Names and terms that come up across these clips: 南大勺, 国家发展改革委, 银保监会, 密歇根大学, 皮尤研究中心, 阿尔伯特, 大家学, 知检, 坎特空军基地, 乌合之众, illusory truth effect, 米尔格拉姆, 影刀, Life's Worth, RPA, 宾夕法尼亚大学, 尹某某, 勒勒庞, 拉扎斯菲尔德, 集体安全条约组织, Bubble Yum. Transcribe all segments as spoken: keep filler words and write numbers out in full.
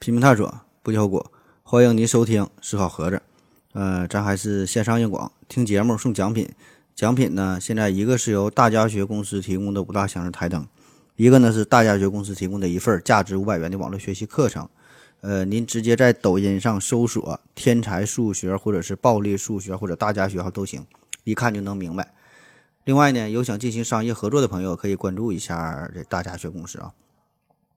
拼命探索，不计后果。欢迎您收听思考盒子，呃，咱还是线上硬广，听节目送奖品。奖品呢，现在一个是由大家学公司提供的五大箱式台灯，一个呢是大家学公司提供的一份价值五百元的网络学习课程。呃，您直接在抖音上搜索“天才数学”或者是“暴力数学”或者“大家学”都行，一看就能明白。另外呢，有想进行商业合作的朋友，可以关注一下这大家学公司啊。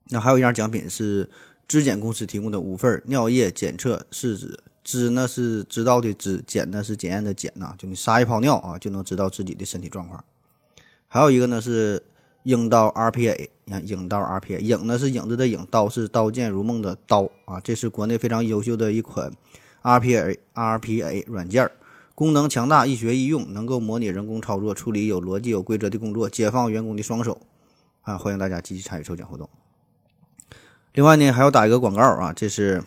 那还有一样奖品是知检公司提供的五份尿液检测试纸，知呢是知道的知，检呢是检验的检呐、啊，就你撒一泡尿啊，就能知道自己的身体状况。还有一个呢是影刀 R P A， 你看影刀 R P A， 影呢是影子的影，刀是刀剑如梦的刀啊，这是国内非常优秀的一款 RPA RPA 软件，功能强大，易学易用，能够模拟人工操作，处理有逻辑有规则的工作，解放员工的双手啊！欢迎大家积极参与抽奖活动。另外呢，还要打一个广告啊，这是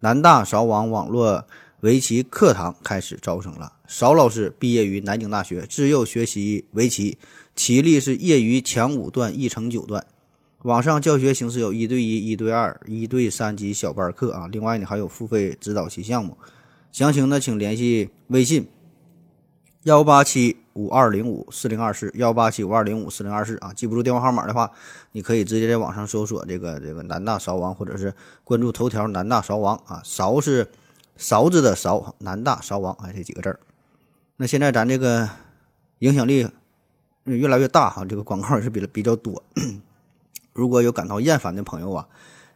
南大勺网网络围棋课堂开始招生了。勺老师毕业于南京大学，自幼学习围棋，棋力是业余强五段，一成九段。网上教学形式有一对一、一对二、一对三级小班课啊。另外呢，还有付费指导棋项目。详情呢，请联系微信幺八七五二零五四零二四幺八七五二零五四零二四啊，记不住电话号码的话，你可以直接在网上搜索这个这个南大勺王，或者是关注头条南大勺王啊，勺是勺子的勺，南大勺王啊这几个字儿。那现在咱这个影响力越来越大哈、啊，这个广告也是比比较多。如果有感到厌烦的朋友啊，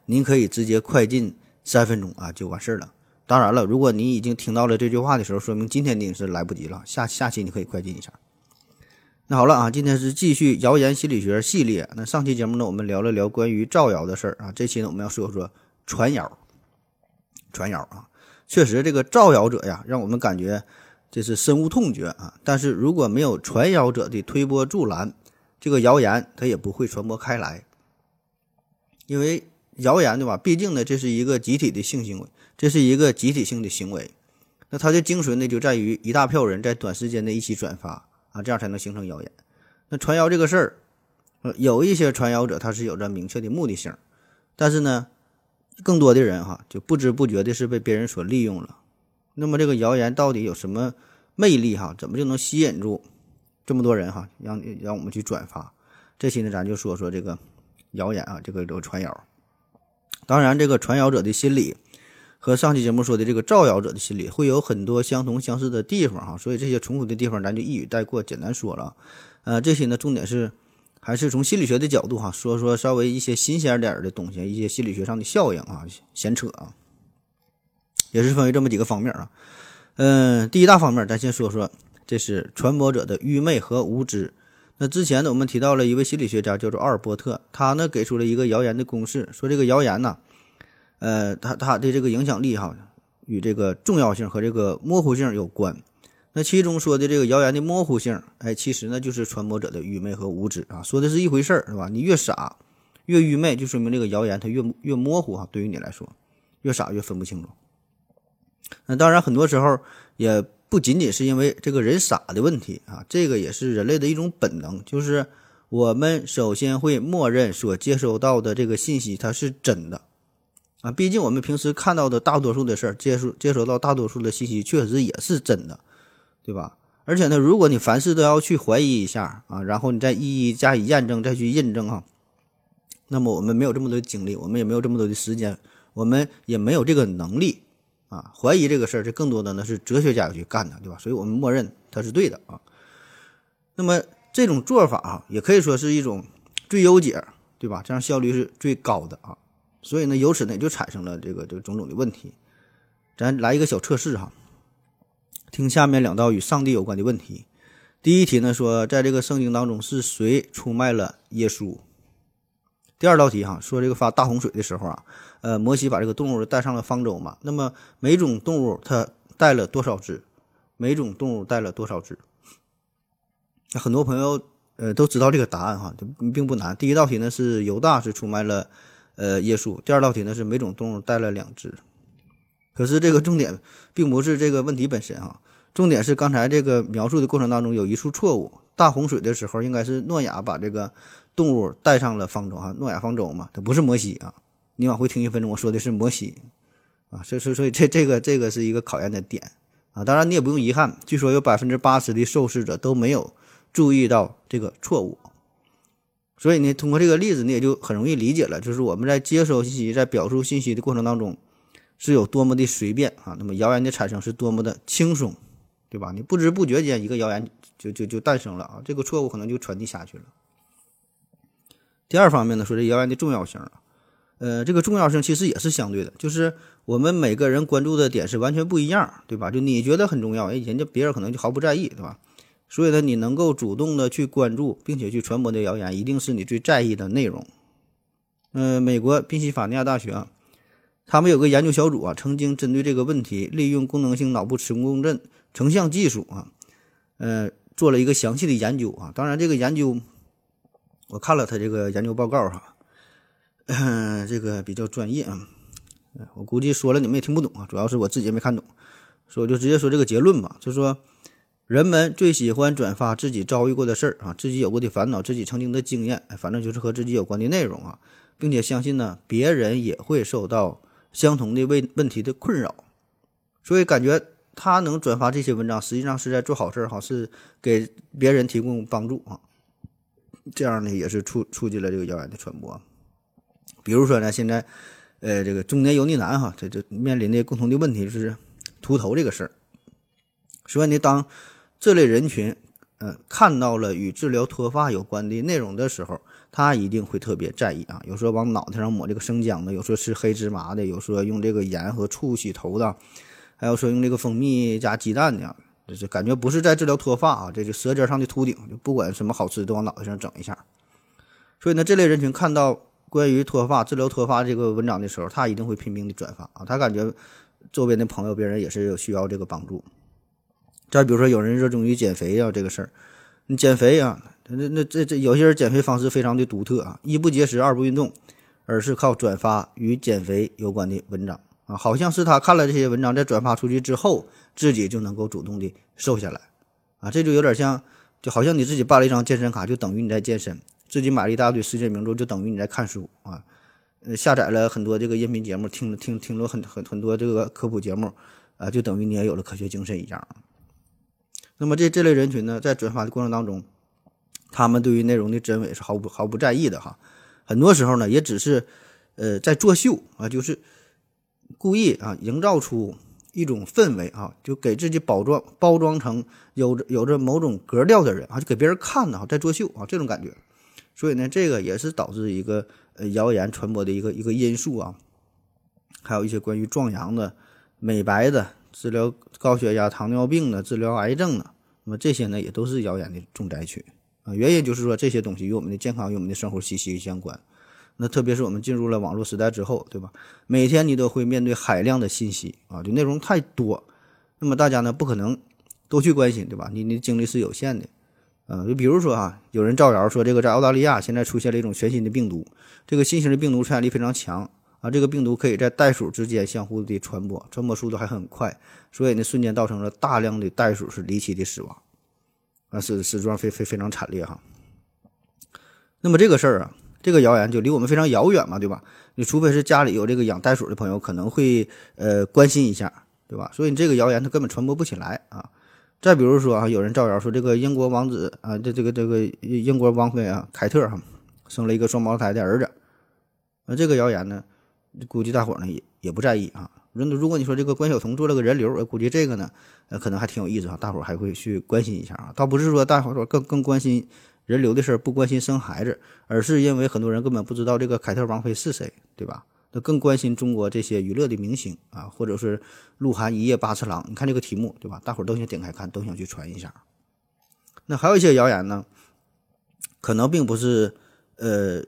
您可以直接快进三分钟啊就完事儿了。当然了，如果你已经听到了这句话的时候，说明今天你是来不及了，下下期你可以快进一下。那好了啊，今天是继续谣言心理学系列。那上期节目呢，我们聊了聊关于造谣的事儿啊，这期呢我们要说说传谣。传谣啊，确实这个造谣者呀，让我们感觉这是深恶痛绝啊。但是如果没有传谣者的推波助澜，这个谣言它也不会传播开来，因为谣言对吧？毕竟呢，这是一个集体的性行为。这是一个集体性的行为，那它的精髓呢就在于一大票人在短时间内一起转发啊，这样才能形成谣言。那传谣这个事儿、呃，有一些传谣者他是有着明确的目的性，但是呢，更多的人哈就不知不觉的是被别人所利用了。那么这个谣言到底有什么魅力哈？怎么就能吸引住这么多人哈？让让我们去转发？这期呢咱就说说这个谣言啊，这个这个传谣。当然，这个传谣者的心理。和上期节目说的这个造谣者的心理会有很多相同相似的地方哈，所以这些重复的地方咱就一语带过，简单说了。呃，这些呢重点是还是从心理学的角度哈，说说稍微一些新鲜点的东西，一些心理学上的效应啊，闲扯啊，也是分为这么几个方面啊。嗯、呃，第一大方面咱先说说，这是传播者的愚昧和无知。那之前呢，我们提到了一位心理学家叫做阿尔伯特，他呢给出了一个谣言的公式，说这个谣言呢。呃，它它的这个影响力哈，与这个重要性和这个模糊性有关。那其中说的这个谣言的模糊性，哎，其实呢就是传播者的愚昧和无知啊，说的是一回事儿，是吧？你越傻越愚昧，就说明这个谣言它越越模糊哈、啊，对于你来说，越傻越分不清楚。那当然，很多时候也不仅仅是因为这个人傻的问题啊，这个也是人类的一种本能，就是我们首先会默认所接收到的这个信息它是真的。啊，毕竟我们平时看到的大多数的事儿，接收接收到大多数的信息，确实也是真的，对吧？而且呢，如果你凡事都要去怀疑一下啊，然后你再一一加以验证，再去印证哈，那么我们没有这么多的精力，我们也没有这么多的时间，我们也没有这个能力啊。怀疑这个事儿，这更多的呢是哲学家要去干的，对吧？所以我们默认它是对的啊。那么这种做法啊，也可以说是一种最优解，对吧？这样效率是最高的啊。所以呢，由此呢就产生了这个这个种种的问题。咱来一个小测试哈，听下面两道与上帝有关的问题。第一题呢说，在这个圣经当中是谁出卖了耶稣？第二道题哈，说这个发大洪水的时候啊，呃，摩西把这个动物带上了方舟嘛，那么每种动物它带了多少只？每种动物带了多少只？很多朋友呃都知道这个答案哈，并不难。第一道题呢是犹大是出卖了。呃，耶稣。第二道题呢是每种动物带了两只，可是这个重点并不是这个问题本身啊，重点是刚才这个描述的过程当中有一处错误。大洪水的时候应该是诺亚把这个动物带上了方舟啊，诺亚方舟嘛，它不是摩西啊。你往回听一分钟，我说的是摩西啊，所以所以这这个这个是一个考验的点啊。当然你也不用遗憾，据说有 百分之八十 的受试者都没有注意到这个错误。所以呢，通过这个例子你也就很容易理解了，就是我们在接收信息、在表述信息的过程当中是有多么的随便啊，那么谣言的产生是多么的轻松，对吧？你不知不觉间一个谣言就就就诞生了啊，这个错误可能就传递下去了。第二方面呢，说这谣言的重要性啊，呃，这个重要性其实也是相对的，就是我们每个人关注的点是完全不一样，对吧？就你觉得很重要，哎，人家别人可能就毫不在意，对吧？所以呢，你能够主动的去关注并且去传播的谣言，一定是你最在意的内容。呃，美国宾夕法尼亚大学啊，他们有个研究小组啊，曾经针对这个问题，利用功能性脑部磁共振成像技术啊，呃，做了一个详细的研究啊。当然，这个研究我看了他这个研究报告哈、呃，这个比较专业啊，我估计说了你们也听不懂啊，主要是我自己也没看懂，所以我就直接说这个结论吧，就说人们最喜欢转发自己遭遇过的事儿啊，自己有过的烦恼，自己曾经的经验，反正就是和自己有关的内容啊，并且相信呢，别人也会受到相同的问问题的困扰，所以感觉他能转发这些文章实际上是在做好事，好是给别人提供帮助啊，这样呢也是促促进了这个谣言的传播。比如说呢，现在呃这个中年油腻男哈，这这面临的共同的问题就是秃头这个事儿，所以呢当这类人群呃看到了与治疗脱发有关的内容的时候，他一定会特别在意啊，有时候往脑袋上抹这个生姜的，有时候吃黑芝麻的，有时候用这个盐和醋洗头的，还有说用这个蜂蜜加鸡蛋的，这就感觉不是在治疗脱发啊，这就舌尖上的秃顶，就不管什么好吃都往脑袋上整一下。所以呢，这类人群看到关于脱发、治疗脱发这个文章的时候，他一定会拼命的转发啊，他感觉周边的朋友、别人也是有需要这个帮助。再比如说有人热衷于减肥啊这个事儿，你减肥啊，那那这这有些人减肥方式非常的独特啊，一不节食二不运动，而是靠转发与减肥有关的文章啊，好像是他看了这些文章在转发出去之后，自己就能够主动的瘦下来啊，这就有点像，就好像你自己办了一张健身卡就等于你在健身，自己买了一大堆世界名著就等于你在看书啊，呃下载了很多这个音频节目，听了听听了很很很多这个科普节目啊，就等于你也有了科学精神一样。那么这这类人群呢，在转发的过程当中，他们对于内容的真伪是毫不毫不在意的哈，很多时候呢，也只是呃在作秀啊，就是故意啊营造出一种氛围啊，就给自己包装包装成有着有着某种格调的人啊，就给别人看的啊，在作秀啊这种感觉。所以呢，这个也是导致一个呃谣言传播的一个一个因素啊，还有一些关于壮阳的、美白的、治疗高血压、糖尿病的、治疗癌症的，那么这些呢也都是谣言的重灾区啊。原因就是说这些东西与我们的健康、与我们的生活息息相关。那特别是我们进入了网络时代之后，对吧？每天你都会面对海量的信息啊，就内容太多，那么大家呢不可能都去关心，对吧？你你精力是有限的，呃，就比如说啊，有人造谣说这个在澳大利亚现在出现了一种全新的病毒，这个新型的病毒传染力非常强。啊，这个病毒可以在袋鼠之间相互的传播，传播速度还很快，所以呢，瞬间造成了大量的袋鼠是离奇的死亡，啊，是死状非非非常惨烈哈。那么这个事儿啊，这个谣言就离我们非常遥远嘛，对吧？你除非是家里有这个养袋鼠的朋友，可能会呃关心一下，对吧？所以你这个谣言它根本传播不起来啊。再比如说啊，有人造谣说这个英国王子啊，这这个这个英国王妃啊，凯特哈、啊，生了一个双胞胎的儿子，那、啊、这个谣言呢？估计大伙呢也也不在意啊。如果你说这个关晓彤做了个人流，估计这个呢，呃，可能还挺有意思啊，大伙还会去关心一下啊。倒不是说大伙更更关心人流的事儿，不关心生孩子，而是因为很多人根本不知道这个凯特王妃是谁，对吧？那更关心中国这些娱乐的明星啊，或者是鹿晗一夜八次郎。你看这个题目，对吧？大伙都想点开看，都想去传一下。那还有一些谣言呢，可能并不是呃。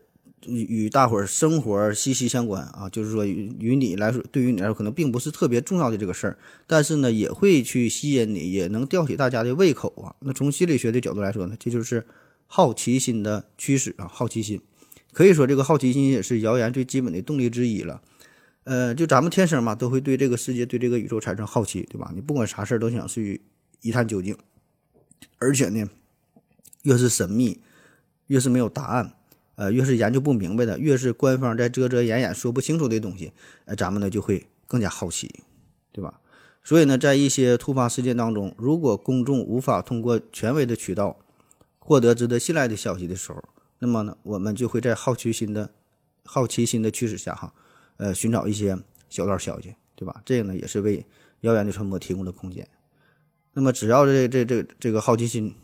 与大伙儿生活息息相关啊，就是说与与你来说，对于你来说可能并不是特别重要的这个事儿，但是呢也会去吸引你，也能吊起大家的胃口啊。那从心理学的角度来说呢，这就是好奇心的驱使啊，好奇心可以说这个好奇心也是谣言最基本的动力之一了。呃，就咱们天生嘛，都会对这个世界、对这个宇宙产生好奇，对吧？你不管啥事儿都想去一探究竟，而且呢，越是神秘，越是没有答案。呃，越是研究不明白的，越是官方在遮遮掩掩说不清楚的东西，呃，咱们呢就会更加好奇，对吧？所以呢，在一些突发事件当中，如果公众无法通过权威的渠道获得值得信赖的消息的时候，那么呢，我们就会在好奇心的好奇心的驱使下，哈，呃，寻找一些小道消息，对吧？这个呢，也是为谣言的传播提供了空间。那么，只要这这这这个好奇心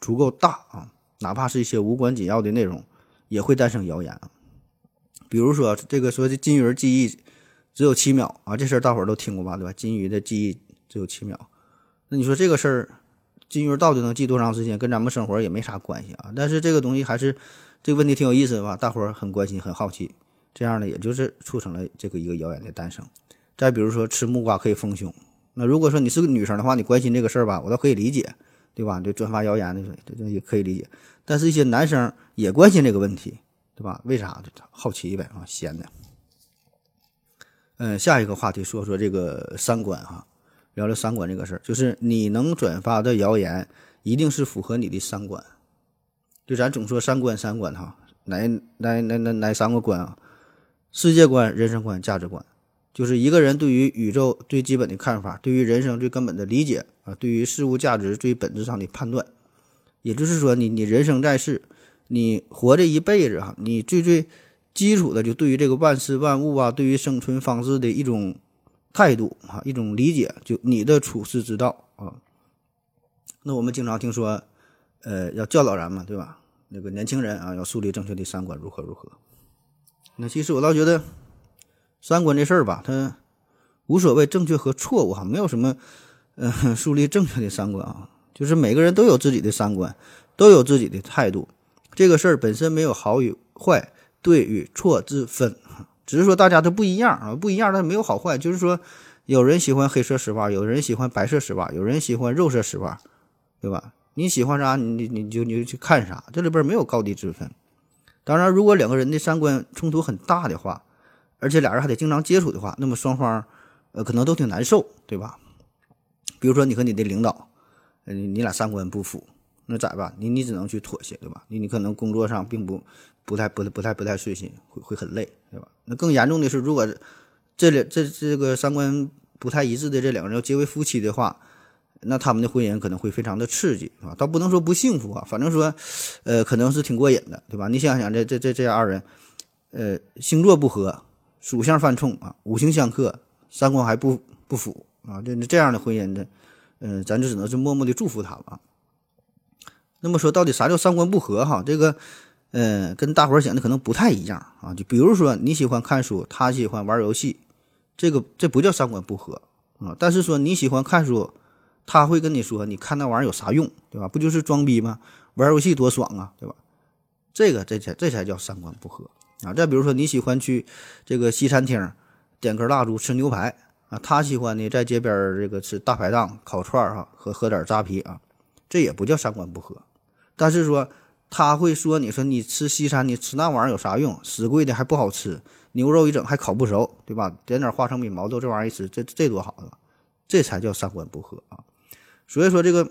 足够大啊，哪怕是一些无关紧要的内容，也会诞生谣言啊。比如说，这个说这金鱼记忆只有七秒啊，这事儿大伙儿都听过吧，对吧？金鱼的记忆只有七秒，那你说这个事儿，金鱼到底能记多长时间，跟咱们生活也没啥关系啊。但是这个东西还是这个问题挺有意思的吧，大伙儿很关心，很好奇，这样呢，也就是促成了这个一个谣言的诞生。再比如说，吃木瓜可以丰胸，那如果说你是个女生的话，你关心这个事儿吧，我倒可以理解，对吧？就转发谣言的，这也可以理解。但是一些男生也关心这个问题，对吧？为啥？好奇呗啊，闲的。嗯，下一个话题说说这个三观哈，聊聊三观这个事儿，就是你能转发的谣言一定是符合你的三观。就咱总说三观三观哈，哪哪哪哪哪三个观啊？世界观、人生观、价值观，就是一个人对于宇宙最基本的看法，对于人生最根本的理解啊，对于事物价值最本质上的判断。也就是说，你你人生在世，你活这一辈子哈，你最最基础的就对于这个万事万物啊，对于生存方式的一种态度啊，一种理解，就你的处世之道啊。那我们经常听说，呃，要教导人嘛，对吧？那个年轻人啊，要树立正确的三观，如何如何。那其实我倒觉得，三观这事儿吧，它无所谓正确和错误哈，没有什么，嗯、呃，树立正确的三观啊，就是每个人都有自己的三观，都有自己的态度，这个事儿本身没有好与坏。对与错之分，只是说大家都不一样啊，不一样，但没有好坏。就是说，有人喜欢黑色丝袜，有人喜欢白色丝袜，有人喜欢肉色丝袜，对吧？你喜欢啥，你你就你就去看啥，这里边没有高低之分。当然，如果两个人的三观冲突很大的话，而且俩人还得经常接触的话，那么双方呃可能都挺难受，对吧？比如说你和你的领导，呃、你你俩三观不符，那咋办？你你只能去妥协，对吧？你你可能工作上并不。不太不太不太不太顺心，会会很累，对吧？那更严重的是，如果这两这这个三观不太一致的这两个人要结为夫妻的话，那他们的婚姻可能会非常的刺激啊，倒不能说不幸福啊，反正说，呃，可能是挺过瘾的，对吧？你想想这，这这这这二人，呃，星座不合，属相犯冲啊，五行相克，三观还不不符啊，这这样的婚姻的，嗯、呃，咱就只能是默默的祝福他了。那么说，到底啥叫三观不合哈？这个。嗯，跟大伙儿想的可能不太一样啊。就比如说，你喜欢看书，他喜欢玩游戏，这个这不叫三观不合啊。但是说你喜欢看书，他会跟你说，你看那玩意儿有啥用，对吧？不就是装逼吗？玩游戏多爽啊，对吧？这个这才这才叫三观不合啊。再比如说，你喜欢去这个西餐厅点根蜡烛吃牛排啊，他喜欢呢在街边这个吃大排档烤串啊，和喝点扎啤啊，这也不叫三观不合。但是说。他会说你说你吃西餐你吃那玩意儿有啥用，死贵的还不好吃，牛肉一整还烤不熟，对吧？点点花生米毛豆这玩意儿一吃，这这多好啊，这才叫三观不合啊。所以说这个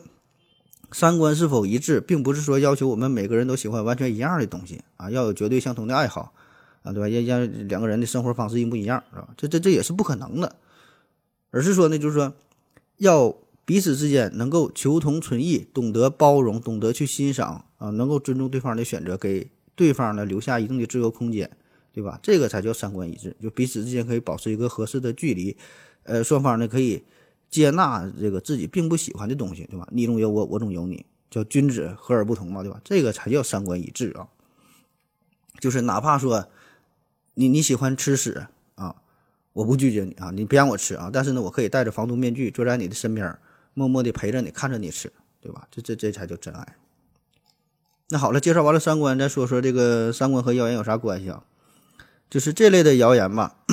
三观是否一致，并不是说要求我们每个人都喜欢完全一样的东西啊，要有绝对相同的爱好啊，对吧？要要两个人的生活方式一模一样，是吧？这这这也是不可能的，而是说呢，就是说要彼此之间能够求同存异，懂得包容，懂得去欣赏啊，能够尊重对方的选择，给对方呢留下一定的自由空间，对吧？这个才叫三观一致，就彼此之间可以保持一个合适的距离，呃，双方呢可以接纳这个自己并不喜欢的东西，对吧？你总有我，我总有你，叫君子和而不同嘛，对吧？这个才叫三观一致啊。就是哪怕说你你喜欢吃屎啊，我不拒绝你啊，你别让我吃啊，但是呢，我可以戴着防毒面具坐在你的身边。默默地陪着你，看着你吃，对吧？这这这才叫真爱。那好了，介绍完了三观，再说说这个三观和谣言有啥关系啊？就是这类的谣言吧，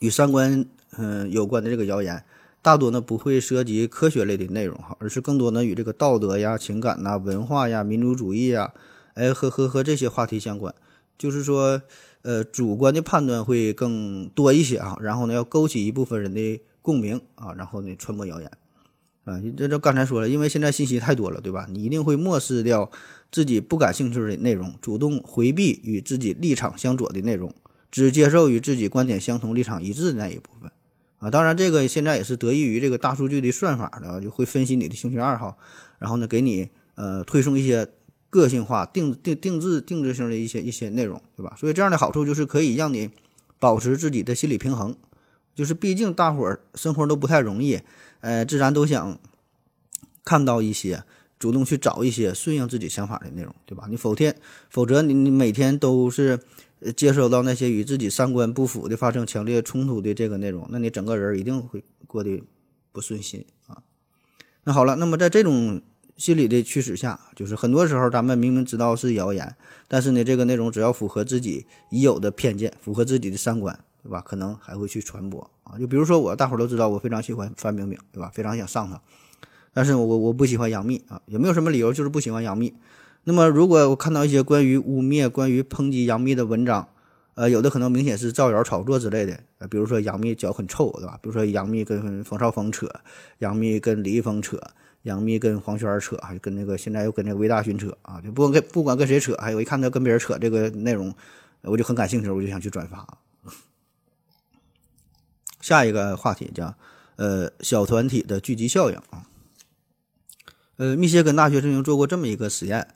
与三观嗯、呃、有关的这个谣言，大多呢不会涉及科学类的内容哈，而是更多呢与这个道德呀、情感呐、文化呀、民族主义呀，哎和和和这些话题相关。就是说，呃，主观的判断会更多一些啊，然后呢要勾起一部分人的共鸣啊，然后呢传播谣言。啊，这这刚才说了，因为现在信息太多了，对吧？你一定会漠视掉自己不感兴趣的内容，主动回避与自己立场相左的内容，只接受与自己观点相同、立场一致的那一部分。啊，当然这个现在也是得益于这个大数据的算法的，就会分析你的兴趣爱好，然后呢给你呃推送一些个性化、定定定制、定制性的一些一些内容，对吧？所以这样的好处就是可以让你保持自己的心理平衡。就是毕竟大伙儿生活都不太容易，呃，自然都想看到一些，主动去找一些顺应自己想法的内容，对吧？你否天，否则你你每天都是接收到那些与自己三观不符的、发生强烈冲突的这个内容，那你整个人一定会过得不顺心啊。那好了，那么在这种心理的驱使下，就是很多时候咱们明明知道是谣言，但是呢，这个内容只要符合自己已有的偏见，符合自己的三观，对吧？可能还会去传播啊，就比如说我，大伙都知道我非常喜欢范冰冰，对吧？非常想上她，但是我我不喜欢杨幂啊，也没有什么理由，就是不喜欢杨幂。那么如果我看到一些关于污蔑、关于抨击杨幂的文章，呃，有的可能明显是造谣炒作之类的，呃，比如说杨幂脚很臭，对吧？比如说杨幂跟冯绍峰扯，杨幂跟李易峰扯，杨幂跟黄轩扯，还跟那个现在又跟那个魏大勋扯啊，就不管跟不管跟谁扯，还有一看他跟别人扯这个内容，我就很感兴趣，我就想去转发。下一个话题叫呃小团体的聚集效应啊。呃，密歇根大学曾经做过这么一个实验，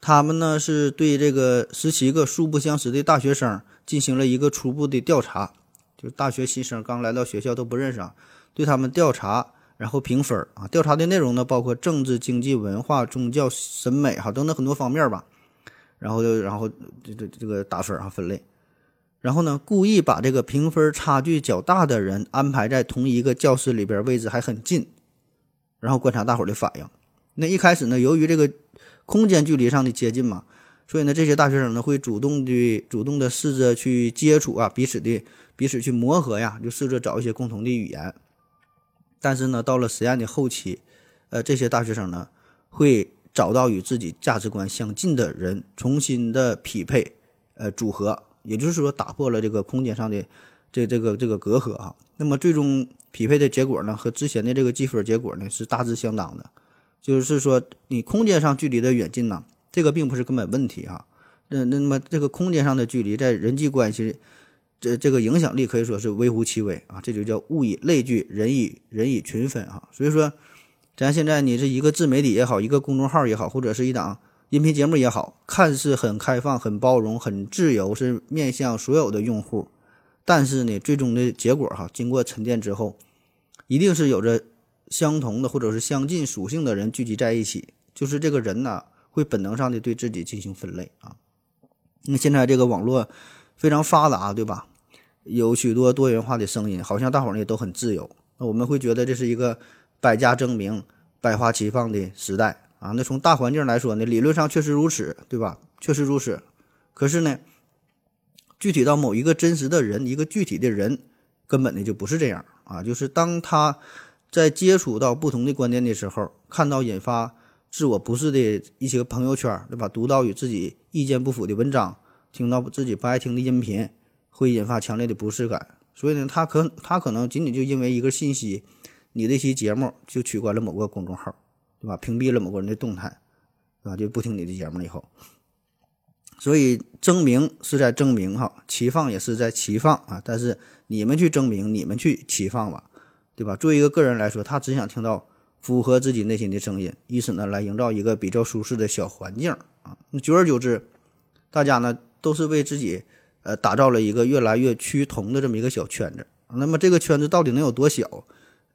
他们呢是对这个十七个素不相识的大学生进行了一个初步的调查，就是大学新生刚来到学校都不认识啊，对他们调查，然后评分啊。调查的内容呢包括政治、经济、文化、宗教、审美啊等等很多方面吧，然后就然后这这这个打分啊分类。然后呢，故意把这个评分差距较大的人安排在同一个教室里边，位置还很近，然后观察大伙儿的反应。那一开始呢，由于这个空间距离上的接近嘛，所以呢，这些大学生呢会主动的、主动的试着去接触啊，彼此的、彼此去磨合呀，就试着找一些共同的语言。但是呢，到了实验的后期，呃，这些大学生呢会找到与自己价值观相近的人，重新的匹配，呃，组合。也就是说，打破了这个空间上的这这个这个隔阂啊。那么最终匹配的结果呢，和之前的这个积分结果呢是大致相当的。就是说，你空间上距离的远近呢，这个并不是根本问题啊。那那么这个空间上的距离，在人际关系这这个影响力可以说是微乎其微啊。这就叫物以类聚，人以人以群分啊。所以说，咱现在你是一个自媒体也好，一个公众号也好，或者是一档音频节目也好，看似很开放、很包容、很自由，是面向所有的用户，但是呢，最终的结果哈，经过沉淀之后，一定是有着相同的或者是相近属性的人聚集在一起，就是这个人呢，会本能上的对自己进行分类啊。那现在这个网络非常发达，对吧？有许多多元化的声音，好像大伙儿呢都很自由，那我们会觉得这是一个百家争鸣、百花齐放的时代。啊，那从大环境来说呢，理论上确实如此，对吧？确实如此。可是呢，具体到某一个真实的人，一个具体的人，根本呢就不是这样啊。就是当他在接触到不同的观点的时候，看到引发自我不适的一些朋友圈，对吧？读到与自己意见不符的文章，听到自己不爱听的音频，会引发强烈的不适感。所以呢，他可他可能仅仅就因为一个信息，你的一期节目就取关了某个公众号。对吧？屏蔽了某个人的动态，对吧？就不听你的节目以后，所以争名是在争名哈，齐放也是在齐放啊。但是你们去争名，你们去齐放吧，对吧？作为一个个人来说，他只想听到符合自己内心的声音，以此呢来营造一个比较舒适的小环境啊。那久而久之，大家呢都是为自己呃打造了一个越来越趋同的这么一个小圈子。那么这个圈子到底能有多小？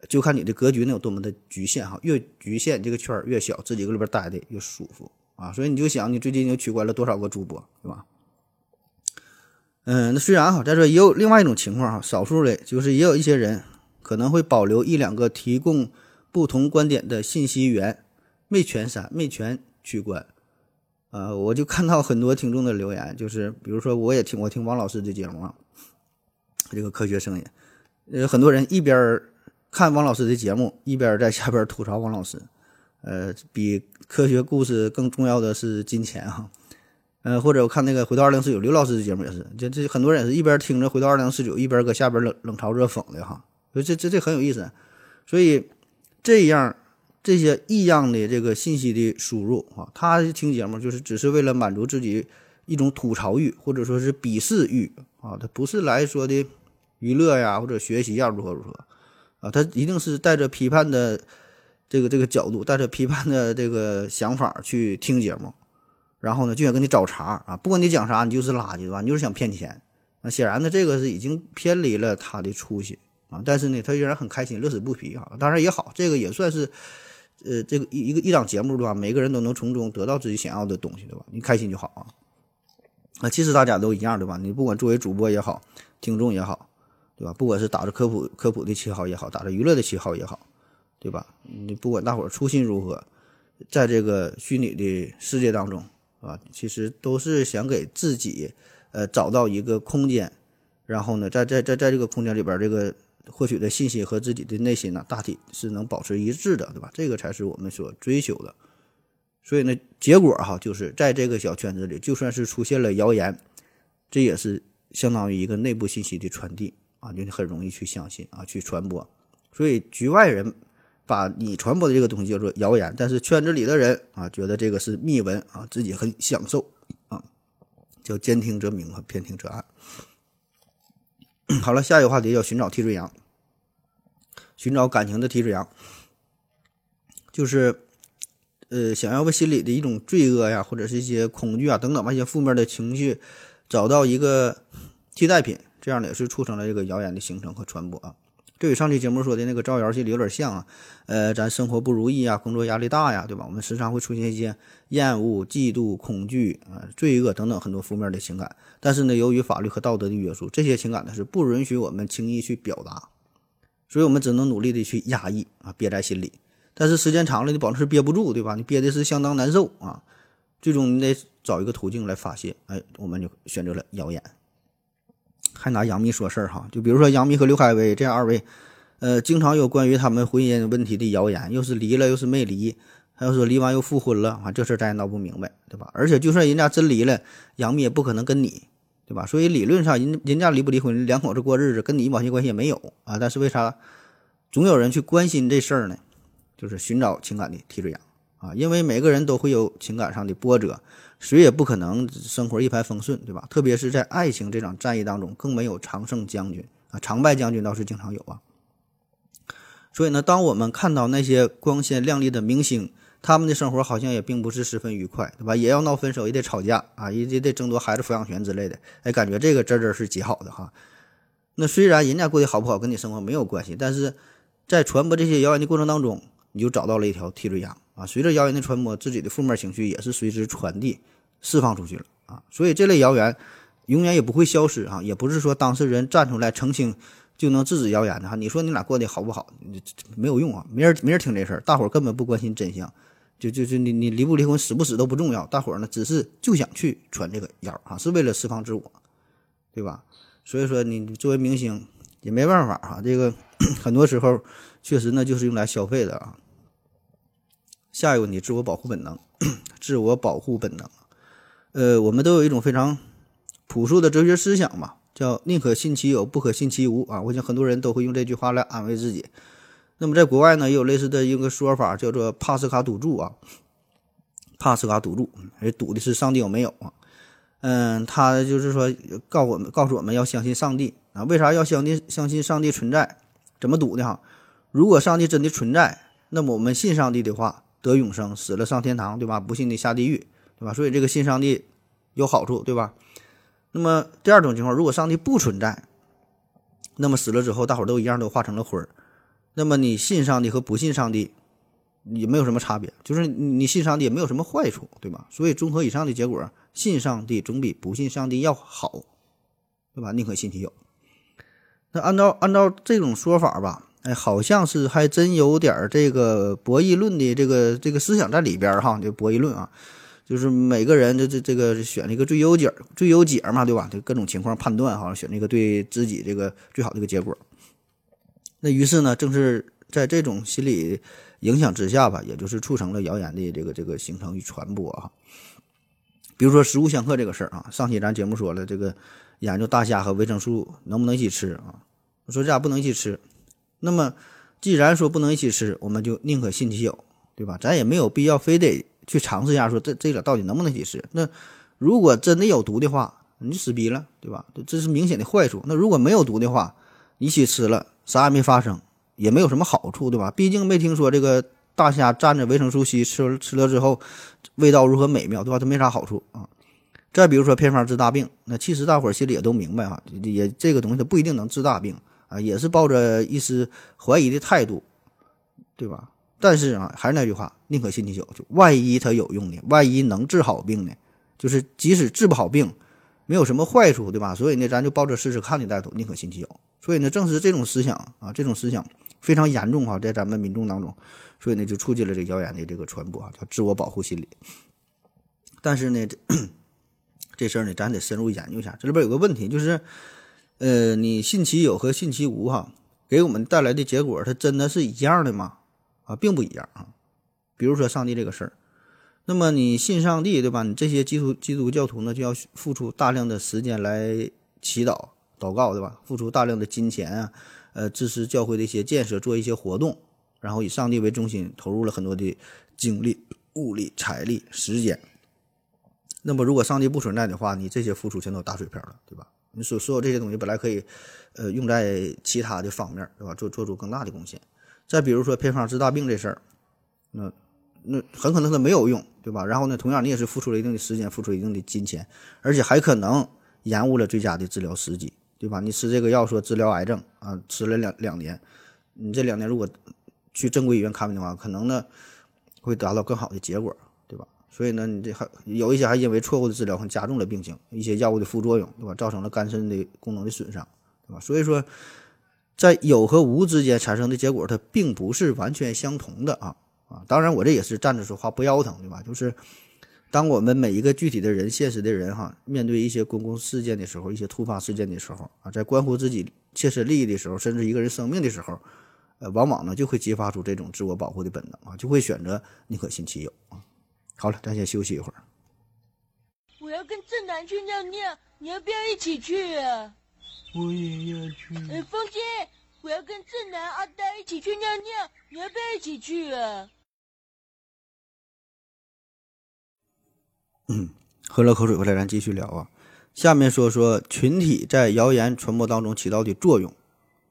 就看你的格局能有多么的局限哈，越局限这个圈越小，自己搁里边待的越舒服啊。所以你就想，你最近就取关了多少个主播，对吧？嗯，那虽然哈，在这也有另外一种情况哈，少数的就是也有一些人可能会保留一两个提供不同观点的信息源，没全删，没全取关。呃，我就看到很多听众的留言，就是比如说我也听我听王老师的节目啊，这个科学声音，呃，很多人一边看王老师的节目，一边在下边吐槽王老师。呃，比科学故事更重要的是金钱啊。呃，或者我看那个回到二零四九刘老师的节目也是，这这很多人也是一边听着回到二零四九，一边搁下边冷冷嘲热讽的哈。所以这这这很有意思。所以这样这些异样的这个信息的输入啊，他听节目就是只是为了满足自己一种吐槽欲或者说是鄙视欲啊，他不是来说的娱乐呀或者学习呀如何如何啊，他一定是带着批判的这个这个角度，带着批判的这个想法去听节目，然后呢就想跟你找茬啊，不管你讲啥你就是垃圾对吧，你就是想骗钱。那显然呢这个是已经偏离了他的初心啊，但是呢他依然很开心乐此不疲啊，当然也好，这个也算是呃这个一个一档节目对吧，每个人都能从中得到自己想要的东西对吧，你开心就好啊。啊，其实大家都一样对吧，你不管作为主播也好听众也好对吧，不管是打着科普科普的旗号也好，打着娱乐的旗号也好对吧，你不管大伙儿初心如何，在这个虚拟的世界当中啊，其实都是想给自己呃找到一个空间，然后呢在在在在这个空间里边，这个获取的信息和自己的内心呢大体是能保持一致的对吧，这个才是我们所追求的。所以呢结果哈，就是在这个小圈子里就算是出现了谣言，这也是相当于一个内部信息的传递啊，就很容易去相信啊去传播。所以局外人把你传播的这个东西叫做谣言，但是圈子里的人啊觉得这个是秘闻啊，自己很享受啊，叫兼听则明和偏听则暗。好了，下一个话题叫寻找替罪羊，寻找感情的替罪羊，就是呃，想要为心里的一种罪恶呀，或者是一些恐惧啊等等吧，一些负面的情绪，找到一个替代品，这样的也是促成了这个谣言的形成和传播啊。这与上期节目说的那个招摇心理有点像啊，呃，咱生活不如意啊，工作压力大呀，对吧？我们时常会出现一些厌恶、嫉妒、恐惧啊、呃、罪恶等等很多负面的情感，但是呢，由于法律和道德的约束，这些情感呢是不允许我们轻易去表达，所以我们只能努力的去压抑啊，憋在心里。但是时间长了你保证是憋不住对吧，你憋的是相当难受啊，最终你得找一个途径来发泄，哎，我们就选择了谣言。还拿杨幂说事儿哈，就比如说杨幂和刘恺威这样二位呃经常有关于他们婚姻问题的谣言，又是离了又是没离，还有说离完又复婚了啊，这事儿咱也闹不明白对吧，而且就算人家真离了，杨幂也不可能跟你对吧，所以理论上人人家离不离婚，两口子过日子跟你一毛钱关系也没有啊，但是为啥总有人去关心这事儿呢？就是寻找情感的替罪羊啊，因为每个人都会有情感上的波折，谁也不可能生活一帆风顺对吧，特别是在爱情这场战役当中更没有常胜将军啊，常败将军倒是经常有啊。所以呢当我们看到那些光鲜亮丽的明星，他们的生活好像也并不是十分愉快对吧，也要闹分手，也得吵架啊，也得争夺孩子抚养权之类的，哎，感觉这个真真是极好的哈。那虽然人家过得好不好跟你生活没有关系，但是在传播这些谣言的过程当中，你就找到了一条替罪羊啊！随着谣言的传播，自己的负面情绪也是随之传递、释放出去了啊！所以这类谣言永远也不会消失啊！也不是说当事人站出来澄清就能制止谣言的哈！你说你俩过得好不好？没有用啊！没人没人听这事儿，大伙儿根本不关心真相，就就就你你离不离婚、死不死都不重要，大伙儿呢只是就想去传这个谣啊，是为了释放自我，对吧？所以说你作为明星也没办法哈、啊，这个很多时候确实呢就是用来消费的啊。下一个问题，自我保护本能自我保护本能呃，我们都有一种非常朴素的哲学思想嘛，叫宁可信其有不可信其无啊。我想很多人都会用这句话来安慰自己，那么在国外呢也有类似的一个说法叫做帕斯卡赌注啊，帕斯卡赌注而赌的是上帝有没有啊。嗯，他就是说告我们告诉我们要相信上帝啊，为啥要相信相信上帝存在？怎么赌的哈？如果上帝真的存在，那么我们信上帝的话得永生，死了上天堂对吧，不信你下地狱对吧，所以这个信上帝有好处对吧。那么第二种情况，如果上帝不存在，那么死了之后大伙都一样，都化成了灰儿，那么你信上帝和不信上帝也没有什么差别，就是你信上帝也没有什么坏处对吧。所以综合以上的结果，信上帝总比不信上帝要好对吧，宁可信其有。那按照按照这种说法吧，哎，好像是还真有点这个博弈论的这个这个思想在里边哈，就博弈论啊，就是每个人这这这个选了一个最优解，最优解嘛，对吧？就各种情况判断哈，选了一个对自己这个最好的一个结果。那于是呢，正是在这种心理影响之下吧，也就是促成了谣言的这个这个形成与传播啊。比如说食物相克这个事儿啊，上期咱节目说了，这个研究大虾和维生素能不能一起吃啊？我说这俩不能一起吃。那么既然说不能一起吃，我们就宁可信其有对吧？咱也没有必要非得去尝试一下说这这个到底能不能一起吃。那如果真的有毒的话，你就死逼了，对吧？这是明显的坏处。那如果没有毒的话，一起吃了啥也没发生，也没有什么好处，对吧？毕竟没听说这个大虾蘸着维生素 C 吃吃了之后味道如何美妙，对吧？这没啥好处啊。再比如说偏方治大病，那其实大伙儿心里也都明白啊，也这个东西它不一定能治大病啊，也是抱着一丝怀疑的态度，对吧？但是啊，还是那句话，宁可信其有，就万一它有用呢，万一能治好病呢，就是即使治不好病，没有什么坏处，对吧？所以呢，咱就抱着试试看的态度，宁可信其有。所以呢，正是这种思想啊，这种思想非常严重啊，在咱们民众当中，所以呢，就促进了这谣言的这个传播啊，叫自我保护心理。但是呢，这这事儿呢，咱得深入研究一下。这里边有个问题，就是，呃，你信其有和信其无哈，给我们带来的结果，它真的是一样的吗？啊，并不一样啊。比如说上帝这个事儿，那么你信上帝，对吧？你这些基督基督教徒呢，就要付出大量的时间来祈祷、祷告，对吧？付出大量的金钱啊，呃，支持教会的一些建设，做一些活动，然后以上帝为中心，投入了很多的精力、物力、财力、时间。那么如果上帝不存在的话，你这些付出全都打水漂了，对吧？你所所有这些东西本来可以，呃，用在其他的方面，对吧？做做出更大的贡献。再比如说偏方治大病这事儿，那那很可能它没有用，对吧？然后呢，同样你也是付出了一定的时间，付出了一定的金钱，而且还可能延误了最佳的治疗时机，对吧？你吃这个药说治疗癌症啊，吃了两两年，你这两年如果去正规医院看病的话，可能呢会达到更好的结果。所以呢，你这还有一些还因为错误的治疗，还加重了病情，一些药物的副作用，对吧？造成了肝肾的功能的损伤，对吧？所以说，在有和无之间产生的结果，它并不是完全相同的啊啊！当然，我这也是站着说话不腰疼，对吧？就是当我们每一个具体的人、现实的人哈、啊，面对一些公共事件的时候，一些突发事件的时候啊，在关乎自己切身利益的时候，甚至一个人生命的时候，呃，往往呢就会激发出这种自我保护的本能啊，就会选择宁可信其有啊。好了，咱先休息一会儿。我要跟正南去尿尿，你要不要一起去啊？我也要去。哎，风心，我要跟正南、阿呆一起去尿尿，你要不要一起去啊？嗯，喝了口水回来，咱继续聊啊。下面说说群体在谣言传播当中起到的作用，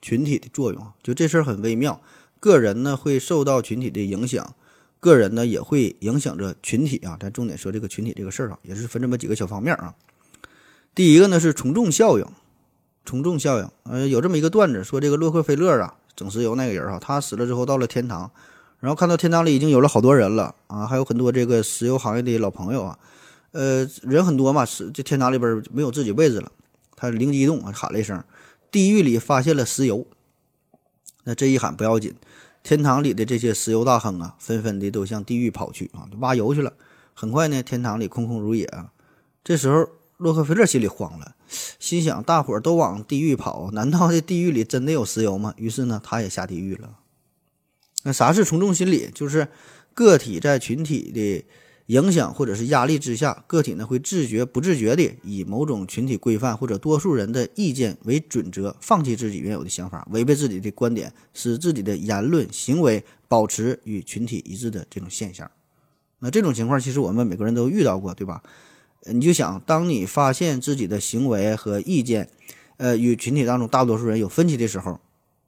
群体的作用，就这事儿很微妙，个人呢会受到群体的影响。个人呢也会影响着群体啊，咱重点说这个群体这个事儿啊，也是分这么几个小方面啊。第一个呢是从众效应，从众效应，呃，有这么一个段子说，这个洛克菲勒啊，整石油那个人啊，他死了之后到了天堂，然后看到天堂里已经有了好多人了啊，还有很多这个石油行业的老朋友啊，呃，人很多嘛，是这天堂里边没有自己位置了，他灵机一动啊，喊了一声，地狱里发现了石油，那这一喊不要紧。天堂里的这些石油大亨啊，纷纷的都向地狱跑去啊，挖油去了。很快呢，天堂里空空如也啊。这时候，洛克菲勒心里慌了，心想：大伙儿都往地狱跑，难道这地狱里真的有石油吗？于是呢，他也下地狱了。那啥是从众心理？就是个体在群体的影响或者是压力之下，个体呢会自觉不自觉的以某种群体规范或者多数人的意见为准则，放弃自己原有的想法，违背自己的观点，使自己的言论行为保持与群体一致的这种现象。那这种情况其实我们每个人都遇到过，对吧？你就想，当你发现自己的行为和意见呃，与群体当中大多数人有分歧的时候，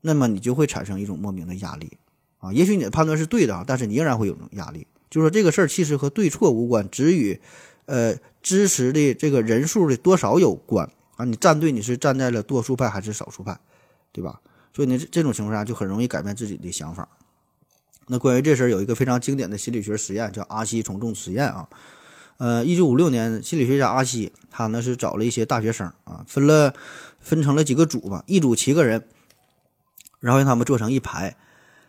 那么你就会产生一种莫名的压力啊。也许你的判断是对的，但是你仍然会有种压力。就是说这个事儿其实和对错无关，只与呃支持的这个人数的多少有关啊。你站队，你是站在了多数派还是少数派，对吧？所以呢，这种情况下就很容易改变自己的想法。那关于这事儿有一个非常经典的心理学实验，叫阿西从众实验啊。呃，一九五六年，心理学家阿西他呢是找了一些大学生啊，分了分成了几个组吧，一组七个人，然后让他们坐成一排。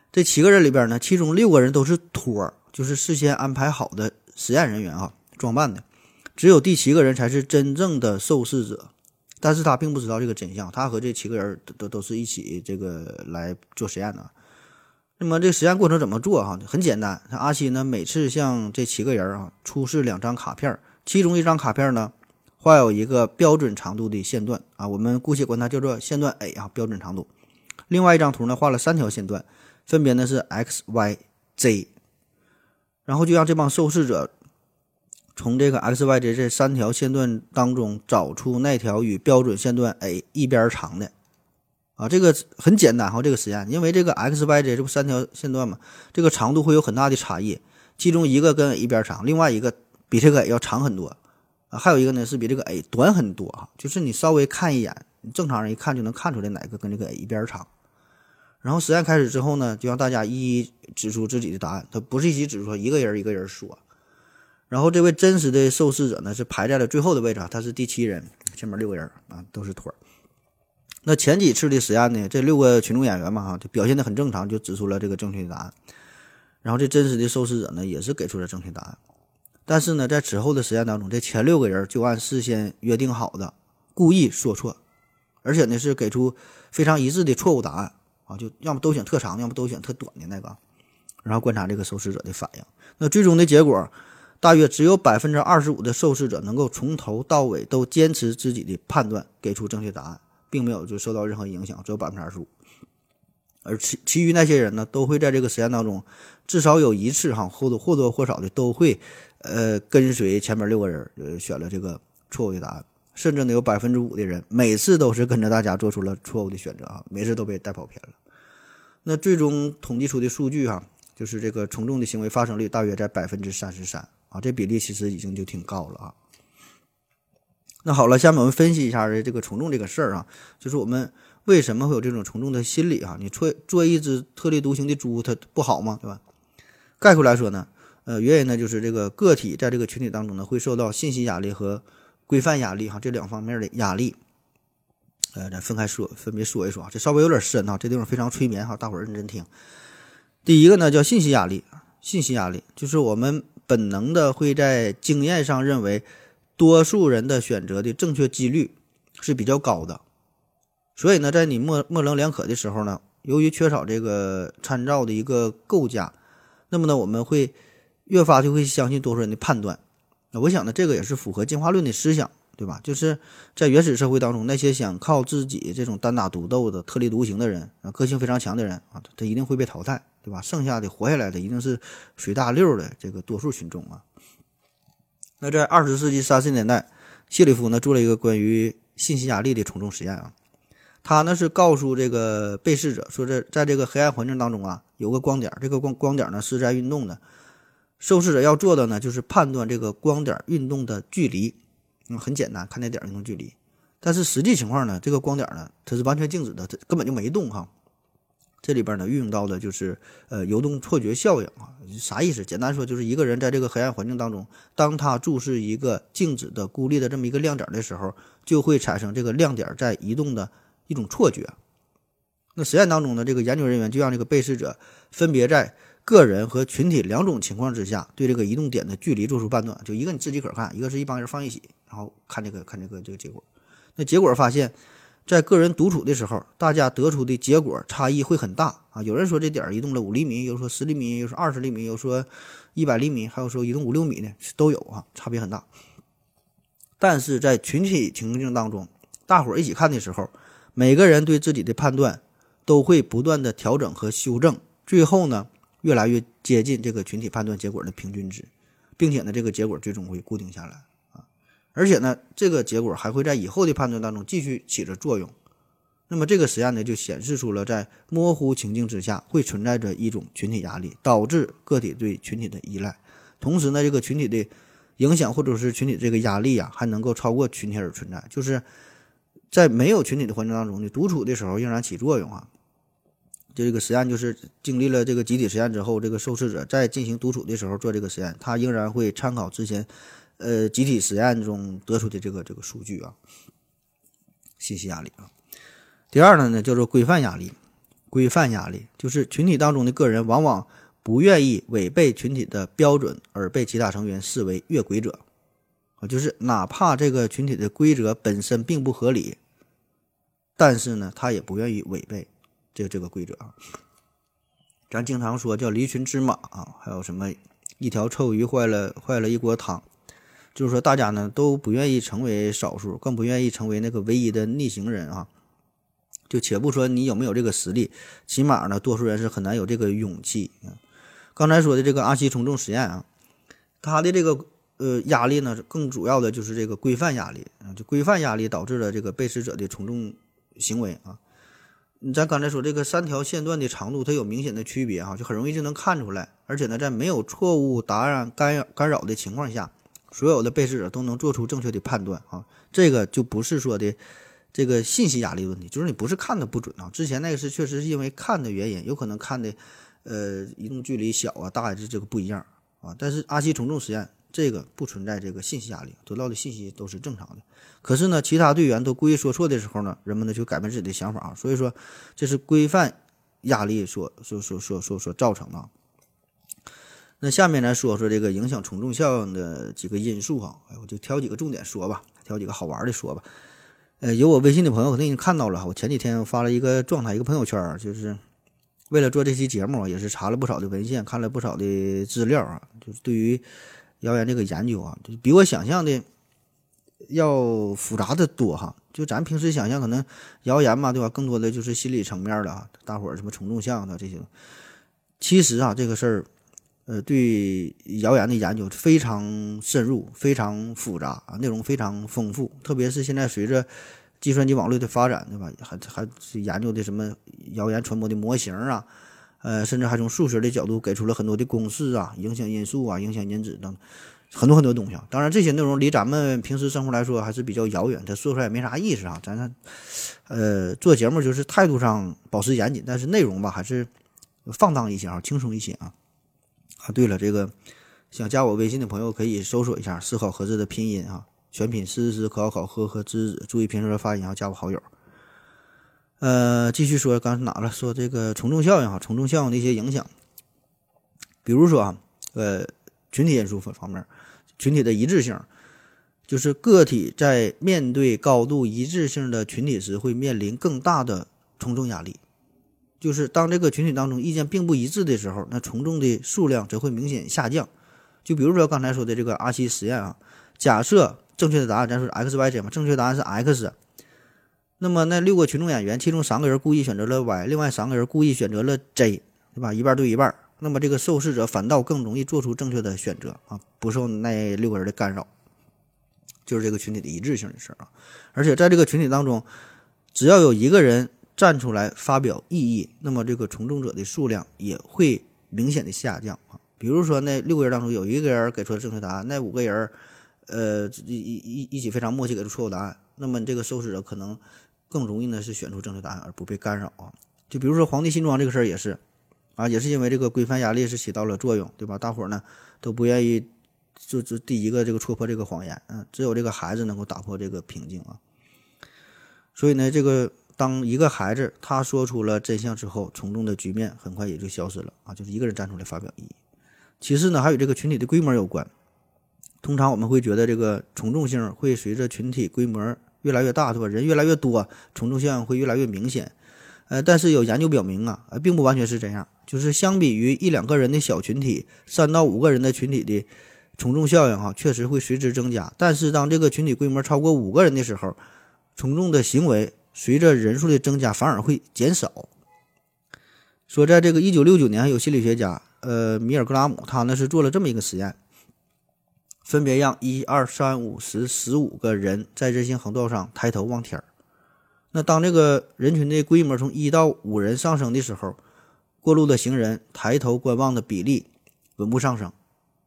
这七个人里边呢，其中六个人都是托儿。就是事先安排好的实验人员啊，装扮的，只有第七个人才是真正的受试者，但是他并不知道这个真相，他和这七个人都都是一起这个来做实验的。那么这个实验过程怎么做啊？很简单，阿西呢每次向这七个人啊出示两张卡片，其中一张卡片呢画有一个标准长度的线段啊，我们姑且管它叫做线段 A 啊，标准长度。另外一张图呢画了三条线段，分别呢是 X Y Z。然后就让这帮受试者从这个 X Y Z 这三条线段当中找出那条与标准线段 A 一边长的啊，这个很简单哈，这个实验，因为这个 X Y Z 这不三条线段嘛，这个长度会有很大的差异，其中一个跟 A 一边长，另外一个比这个 A 要长很多啊，还有一个呢是比这个 A 短很多啊，就是你稍微看一眼，正常人一看就能看出来哪个跟这个 A 一边长。然后实验开始之后呢，就让大家一一指出自己的答案，他不是一起指出，一个人一个人说。然后这位真实的受试者呢是排在了最后的位置，他是第七人，前面六个人啊都是腿。那前几次的实验呢，这六个群众演员嘛哈，就表现得很正常，就指出了这个正确答案。然后这真实的受试者呢也是给出了正确答案。但是呢，在此后的实验当中，这前六个人就按事先约定好的故意说错，而且呢是给出非常一致的错误答案。啊，就要么都选特长，要么都选特短的那个，然后观察这个受试者的反应。那最终的结果，大约只有 百分之二十五 的受试者能够从头到尾都坚持自己的判断，给出正确答案，并没有就受到任何影响，只有 百分之二十五。而 其, 其余那些人呢，都会在这个实验当中至少有一次哈，或或多或少的都会呃跟随前面六个人、呃、选了这个错误的答案。甚至呢有 百分之五 的人每次都是跟着大家做出了错误的选择啊，每次都被带跑偏了。那最终统计出的数据啊，就是这个从众的行为发生率大约在 百分之三十三 啊，这比例其实已经就挺高了啊。那好了，下面我们分析一下这个从众这个事儿啊，就是我们为什么会有这种从众的心理啊，你做做一只特立独行的猪它不好吗，对吧？概括来说呢，呃原因呢就是这个个体在这个群体当中呢会受到信息压力和规范压力哈，这两方面的压力，呃，咱分开说，分别说一说啊。这稍微有点深啊，这地方非常催眠哈，大伙儿认真听。第一个呢叫信息压力，信息压力就是我们本能的会在经验上认为，多数人的选择的正确几率是比较高的，所以呢，在你模模棱两可的时候呢，由于缺少这个参照的一个构架，那么呢，我们会越发就会相信多数人的判断。那我想呢，这个也是符合进化论的思想，对吧？就是在原始社会当中，那些想靠自己这种单打独斗的特立独行的人啊，个性非常强的人啊，他一定会被淘汰，对吧？剩下的活下来的一定是随大溜的这个多数群众啊。那在二十世纪三十年代，谢里夫呢做了一个关于信息压力的从众实验啊，他呢是告诉这个被试者说，这在这个黑暗环境当中啊，有个光点，这个光光点呢是在运动的。受试者要做的呢，就是判断这个光点运动的距离，嗯，很简单，看那点运动距离。但是实际情况呢，这个光点呢，它是完全静止的，它根本就没动哈。这里边呢，运用到的就是呃游动错觉效应啊，啥意思？简单说就是一个人在这个黑暗环境当中，当他注视一个静止的、孤立的这么一个亮点的时候，就会产生这个亮点在移动的一种错觉。那实验当中呢，这个研究人员就让这个被试者分别在个人和群体两种情况之下，对这个移动点的距离做出判断，就一个你自己可看，一个是一帮人放一起，然后看这个看这个这个结果。那结果发现，在个人独处的时候，大家得出的结果差异会很大啊！有人说这点移动了五厘米，有人说十厘米，有人说二十厘米，有人说一百厘米，还有说移动五六米呢，都有啊，差别很大。但是在群体情境当中，大伙儿一起看的时候，每个人对自己的判断都会不断的调整和修正，最后呢，越来越接近这个群体判断结果的平均值，并且呢，这个结果最终会固定下来啊。而且呢，这个结果还会在以后的判断当中继续起着作用。那么这个实验呢，就显示出了在模糊情境之下会存在着一种群体压力，导致个体对群体的依赖。同时呢，这个群体的影响或者是群体这个压力啊，还能够超过群体而存在，就是在没有群体的环境当中，你独处的时候仍然起作用啊。就这个实验就是经历了这个集体实验之后，这个受试者在进行独处的时候做这个实验，他仍然会参考之前呃集体实验中得出的这个这个数据啊，信息压力啊。第二呢叫做规范压力，规范压力就是群体当中的个人往往不愿意违背群体的标准而被其他成员视为越轨者啊，就是哪怕这个群体的规则本身并不合理，但是呢他也不愿意违背这个这个规则啊，咱经常说叫离群之马啊，还有什么一条臭鱼坏了坏了一锅汤，就是说大家呢都不愿意成为少数，更不愿意成为那个唯一的逆行人啊。就且不说你有没有这个实力，起码呢多数人是很难有这个勇气啊。刚才说的这个阿奇从众实验啊，它的这个呃压力呢，更主要的就是这个规范压力啊，就规范压力导致了这个被试者的从众行为啊。咱刚才说这个三条线段的长度它有明显的区别啊，就很容易就能看出来，而且呢在没有错误答案干扰干扰的情况下，所有的被试者都能做出正确的判断啊，这个就不是说的这个信息压力问题，就是你不是看的不准啊，之前那个是确实是因为看的原因，有可能看的呃移动距离小啊大，这这个不一样啊，但是阿奇从众实验这个不存在这个信息压力，得到的信息都是正常的。可是呢其他队员都故意说错的时候呢，人们呢就改变自己的想法啊，所以说这是规范压力所所所所所所造成的。那下面来说说这个影响从众效应的几个因素哈，我就挑几个重点说吧，挑几个好玩的说吧。呃，有我微信的朋友可能已经看到了，我前几天发了一个状态，一个朋友圈，就是为了做这期节目也是查了不少的文献，看了不少的资料啊，就是对于谣言这个研究啊，就比我想象的要复杂的多哈。就咱平时想象可能谣言嘛，对吧？更多的就是心理层面的啊，大伙儿什么从众效应的这些。其实啊，这个事儿，呃，对谣言的研究非常深入，非常复杂啊，内容非常丰富。特别是现在随着计算机网络的发展，对吧？还还是研究的什么谣言传播的模型啊。呃，甚至还从数学的角度给出了很多的公式啊，影响因素啊，影响因子等很多很多东西啊。当然，这些内容离咱们平时生活来说还是比较遥远，它说出来也没啥意思啊。咱呃做节目就是态度上保持严谨，但是内容吧还是放荡一些啊，轻松一些啊。啊，对了，这个想加我微信的朋友可以搜索一下"思考盒子"的拼音啊，全拼"思思考考呵呵知子"，注意平时的发音啊，加我好友。呃，继续说，刚才哪了？说这个从众效应哈，从众效应的一些影响，比如说啊，呃，群体因素方面，群体的一致性，就是个体在面对高度一致性的群体时，会面临更大的从众压力。就是当这个群体当中意见并不一致的时候，那从众的数量则会明显下降。就比如说刚才说的这个阿奇实验啊，假设正确的答案，咱说 X、Y、Z 嘛，正确答案是 X。那么那六个群众演员，其中三个人故意选择了 Y， 另外三个人故意选择了 Z， 对吧？一半对一半。那么这个受试者反倒更容易做出正确的选择啊，不受那六个人的干扰，就是这个群体的一致性的事啊。而且在这个群体当中，只要有一个人站出来发表异议，那么这个从众者的数量也会明显的下降啊。比如说那六个人当中有一个人给出了正确答案，那五个人呃一一一起非常默契给出错误答案，那么这个受试者可能更容易呢是选出正确答案而不被干扰啊，就比如说皇帝新装这个事儿也是啊，也是因为这个规范压力是起到了作用，对吧？大伙儿呢都不愿意就就第一个这个戳破这个谎言啊，只有这个孩子能够打破这个瓶颈啊。所以呢，这个当一个孩子他说出了真相之后，从众的局面很快也就消失了啊，就是一个人站出来发表异议。其次呢，还有这个群体的规模有关。通常我们会觉得这个从众性会随着群体规模越来越大，对吧？人越来越多，从众效应会越来越明显。呃，但是有研究表明啊，呃，并不完全是这样。就是相比于一两个人的小群体，三到五个人的群体的从众效应哈、啊，确实会随之增加。但是当这个群体规模超过五个人的时候，从众的行为随着人数的增加反而会减少。说在这个一九六九年，还有心理学家呃米尔格拉姆，他呢是做了这么一个实验。分别让一、二、三、五、十、十五个人在人行横道上抬头望天儿。那当这个人群的规模从一到五人上升的时候，过路的行人抬头观望的比例稳步上升，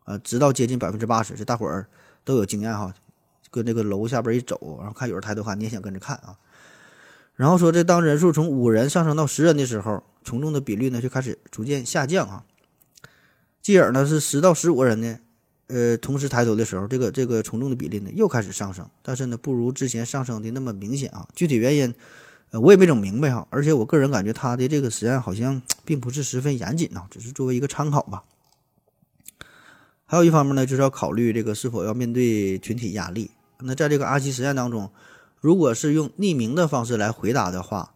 呃，直到接近 百分之八十。 这大伙儿都有经验哈，跟这个楼下边一走，然后看有人抬头看，你也想跟着看啊。然后说这当人数从五人上升到十人的时候，从众的比率呢就开始逐渐下降啊。继而呢是十到十五人呢呃，同时抬头的时候，这个这个从众的比例呢又开始上升，但是呢不如之前上升的那么明显啊。具体原因，呃，我也没整明白哈。而且我个人感觉他的这个实验好像并不是十分严谨啊，只是作为一个参考吧。还有一方面呢，就是要考虑这个是否要面对群体压力。那在这个阿奇实验当中，如果是用匿名的方式来回答的话，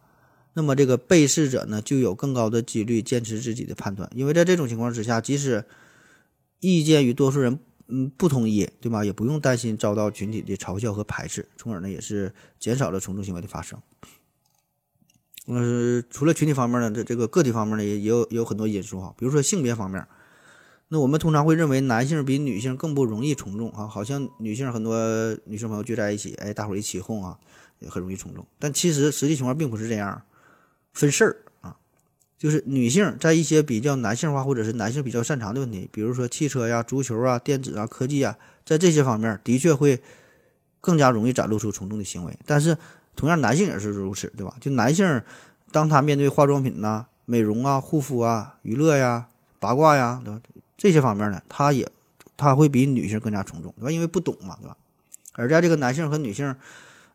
那么这个被试者呢就有更高的几率坚持自己的判断，因为在这种情况之下，即使意见与多数人嗯，不同意，对吧？也不用担心遭到群体的嘲笑和排斥，从而呢也是减少了从众行为的发生。呃，除了群体方面呢，这这个个体方面呢也有也有很多因素哈，比如说性别方面，那我们通常会认为男性比女性更不容易从众啊，好像女性很多女性朋友聚在一起，哎，大伙一起哄啊，也很容易从众。但其实实际情况并不是这样，分事儿啊，就是女性在一些比较男性化或者是男性比较擅长的问题，比如说汽车呀、足球啊、电子啊、科技啊，在这些方面的确会更加容易展露出从众的行为。但是同样男性也是如此，对吧？就男性当他面对化妆品呐、啊、美容啊、护肤啊、娱乐呀、八卦呀，对吧？这些方面呢，他也他会比女性更加从众，对吧？因为不懂嘛，对吧？而在这个男性和女性，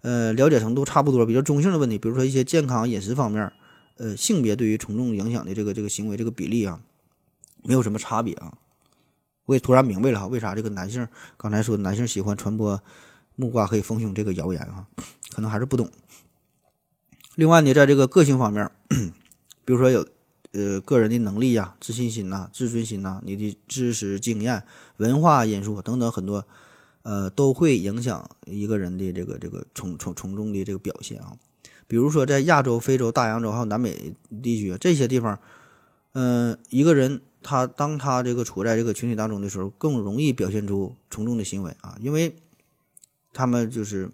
呃，了解程度差不多，比较中性的问题，比如说一些健康饮食方面，呃，性别对于从众影响的这个这个行为这个比例啊，没有什么差别啊。我也突然明白了哈，为啥这个男性刚才说男性喜欢传播木瓜可以丰胸这个谣言啊，可能还是不懂。另外呢，在这个个性方面，比如说有。呃，个人的能力呀、啊、自信心呐、啊、自尊心呐、啊、你的知识、经验、文化因素等等很多，呃，都会影响一个人的这个这个从从从众的这个表现啊。比如说在亚洲、非洲、大洋洲还有南美地区这些地方，嗯、呃，一个人他当他这个处在这个群体当中的时候，更容易表现出从众的行为啊，因为他们就是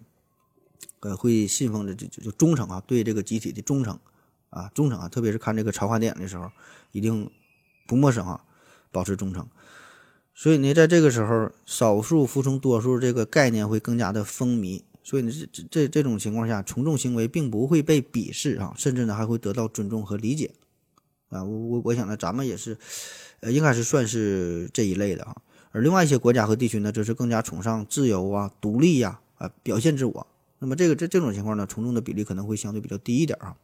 呃会信奉着就就忠诚啊，对这个集体的忠诚。啊，忠诚啊，特别是看这个朝花点的时候，一定不陌生啊，保持忠诚。所以呢，在这个时候，少数服从多数这个概念会更加的风靡。所以呢，这这这种情况下，从众行为并不会被鄙视啊，甚至呢还会得到尊重和理解啊。我我我想呢，咱们也是，呃，应该是算是这一类的啊。而另外一些国家和地区呢，则是更加崇尚自由啊、独立呀、啊、啊表现自我。那么这个这这种情况呢，从众的比例可能会相对比较低一点啊。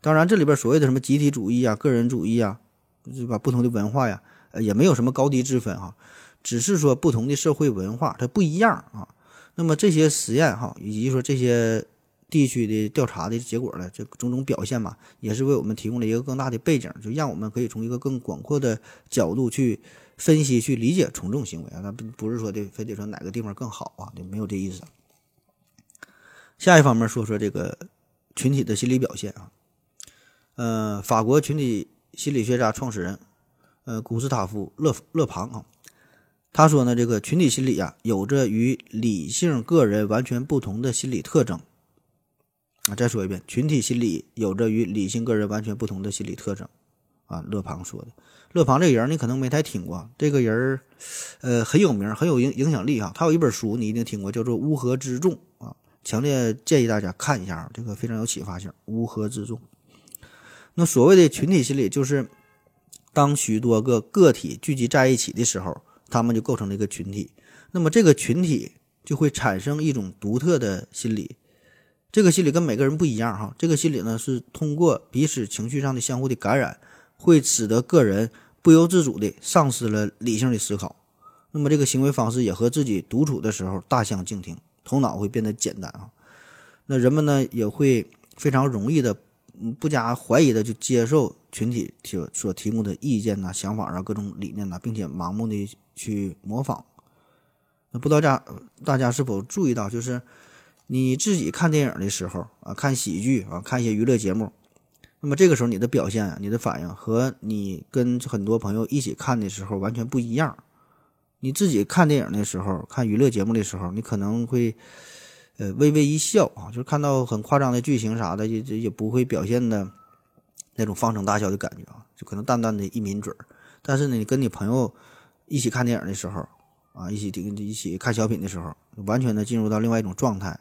当然这里边所谓的什么集体主义啊、个人主义啊，是吧，不同的文化呀，呃也没有什么高低之分啊，只是说不同的社会文化它不一样啊。那么这些实验哈、啊、以及说这些地区的调查的结果呢，这种种表现嘛，也是为我们提供了一个更大的背景，就让我们可以从一个更广阔的角度去分析去理解从众行为啊，那不是说的非得说哪个地方更好啊，没有这意思。下一方面说说这个群体的心理表现啊。呃，法国群体心理学家创始人，呃，古斯塔夫·勒勒庞啊，他说呢，这个群体心理啊，有着与理性个人完全不同的心理特征。啊，再说一遍，群体心理有着与理性个人完全不同的心理特征。啊，勒庞说的。勒庞这个人你可能没太听过，这个人，呃，很有名，很有影影响力啊。他有一本书你一定听过，叫做《乌合之众》啊，强烈建议大家看一下，这个非常有启发性，《乌合之众》。那所谓的群体心理，就是当许多个个体聚集在一起的时候，他们就构成了一个群体。那么这个群体就会产生一种独特的心理，这个心理跟每个人不一样哈。这个心理呢，是通过彼此情绪上的相互的感染，会使得个人不由自主的丧失了理性的思考。那么这个行为方式也和自己独处的时候大相径庭，头脑会变得简单啊。那人们呢，也会非常容易的不加怀疑的就接受群体所提供的意见呐、啊、想法啊、各种理念呐、啊，并且盲目的去模仿。那不知道大家大家是否注意到，就是你自己看电影的时候啊，看喜剧啊，看一些娱乐节目，那么这个时候你的表现、你的反应和你跟很多朋友一起看的时候完全不一样。你自己看电影的时候、看娱乐节目的时候，你可能会。呃，微微一笑啊，就是看到很夸张的剧情啥的，也也不会表现的那种放声大笑的感觉啊，就可能淡淡的一抿嘴。但是呢，你跟你朋友一起看电影的时候啊，一起一起看小品的时候，完全的进入到另外一种状态，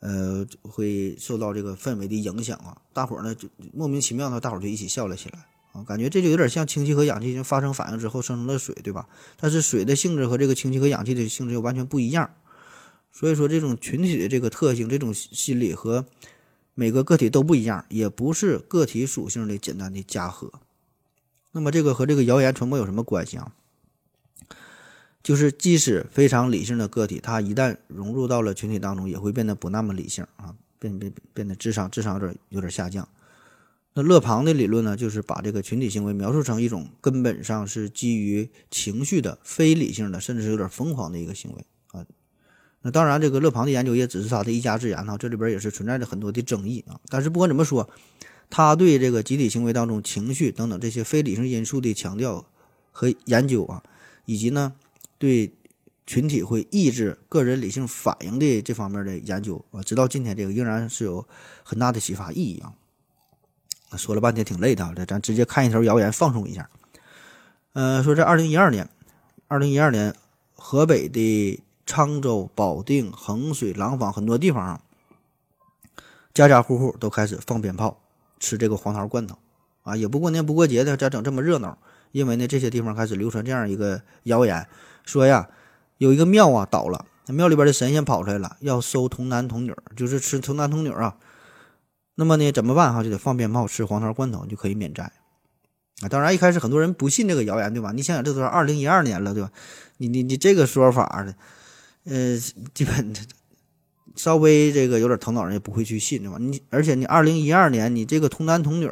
呃，会受到这个氛围的影响啊。大伙儿呢就莫名其妙的，大伙儿就一起笑了起来啊，感觉这就有点像氢气和氧气发生反应之后生成了水，对吧？但是水的性质和这个氢气和氧气的性质又完全不一样。所以说这种群体的这个特性，这种心理和每个个体都不一样，也不是个体属性的简单的加和。那么这个和这个谣言传播有什么关系啊？就是即使非常理性的个体，他一旦融入到了群体当中，也会变得不那么理性啊，变变变得智商智商有点有点下降。那勒庞的理论呢，就是把这个群体行为描述成一种根本上是基于情绪的、非理性的，甚至是有点疯狂的一个行为啊。那当然这个勒庞的研究也只是他的一家之言啊，这里边也是存在着很多的争议啊。但是不管怎么说，他对这个集体行为当中情绪等等这些非理性因素的强调，和研究啊，以及呢对群体会抑制个人理性反应的这方面的研究啊，直到今天这个仍然是有很大的启发意义啊。说了半天挺累的，咱直接看一条谣言放松一下。呃，说这二零一二年二零一二年河北的沧州、保定、衡水、廊坊很多地方啊，家家户户都开始放鞭炮，吃这个黄桃罐头啊，也不过年不过节的，家整这么热闹。因为呢，这些地方开始流传这样一个谣言，说呀，有一个庙啊倒了，庙里边的神仙跑出来了，要收童男童女，就是吃童男童女啊。那么呢，怎么办哈？就得放鞭炮，吃黄桃罐头就可以免灾啊。当然，一开始很多人不信这个谣言，对吧？你想想，这都是二零一二年了，对吧？你你你这个说法的，呃，基本稍微这个有点头脑人也不会去信，对吧？你而且你二零一二年，你这个童男童女。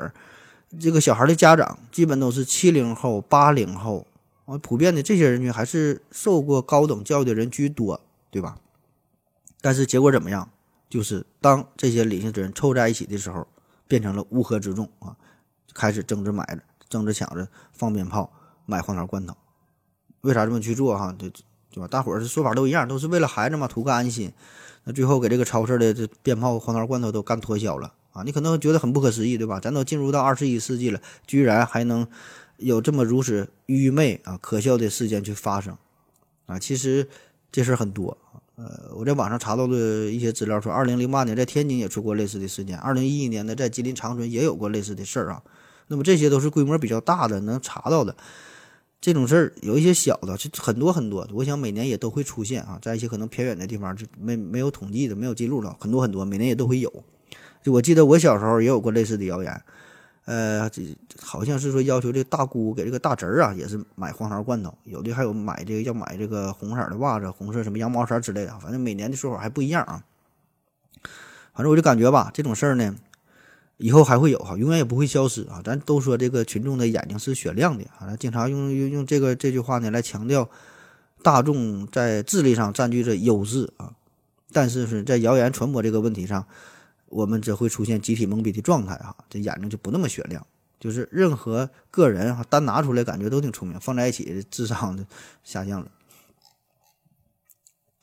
这个小孩的家长基本都是七零后、八零后，普遍的这些人群还是受过高等教育的人居多，对吧？但是结果怎么样？就是当这些理性之人凑在一起的时候，变成了乌合之众啊，开始争着买着、争着抢着放鞭炮、买黄桃罐头。为啥这么去做哈？对对吧？大伙儿的说法都一样，都是为了孩子嘛，图个安心。那最后给这个超市的这鞭炮、黄桃罐头都干脱销了。啊，你可能觉得很不可思议，对吧？咱都进入到二十一世纪了，居然还能有这么如此愚昧啊、可笑的事件去发生啊！其实这事很多，呃，我在网上查到的一些资料说，二零零八年在天津也出过类似的事件，二零一一年呢在吉林长春也有过类似的事儿啊。那么这些都是规模比较大的，能查到的这种事儿，有一些小的，很多很多。我想每年也都会出现啊，在一些可能偏远的地方，就没没有统计的、没有记录的，很多很多，每年也都会有。就我记得我小时候也有过类似的谣言，呃，好像是说要求这大姑给这个大侄儿啊，也是买黄桃罐头，有的还有买这个要买这个红色的袜子、红色什么羊毛衫之类的，反正每年的说法还不一样啊。反正我就感觉吧，这种事儿呢，以后还会有哈，永远也不会消失啊。咱都说这个群众的眼睛是雪亮的啊，咱经常用用用这个这句话呢来强调大众在智力上占据着优势啊，但是是在谣言传播这个问题上。我们只会出现集体懵逼的状态哈，这眼睛就不那么雪亮，就是任何个人哈单拿出来感觉都挺聪明，放在一起智商就下降了。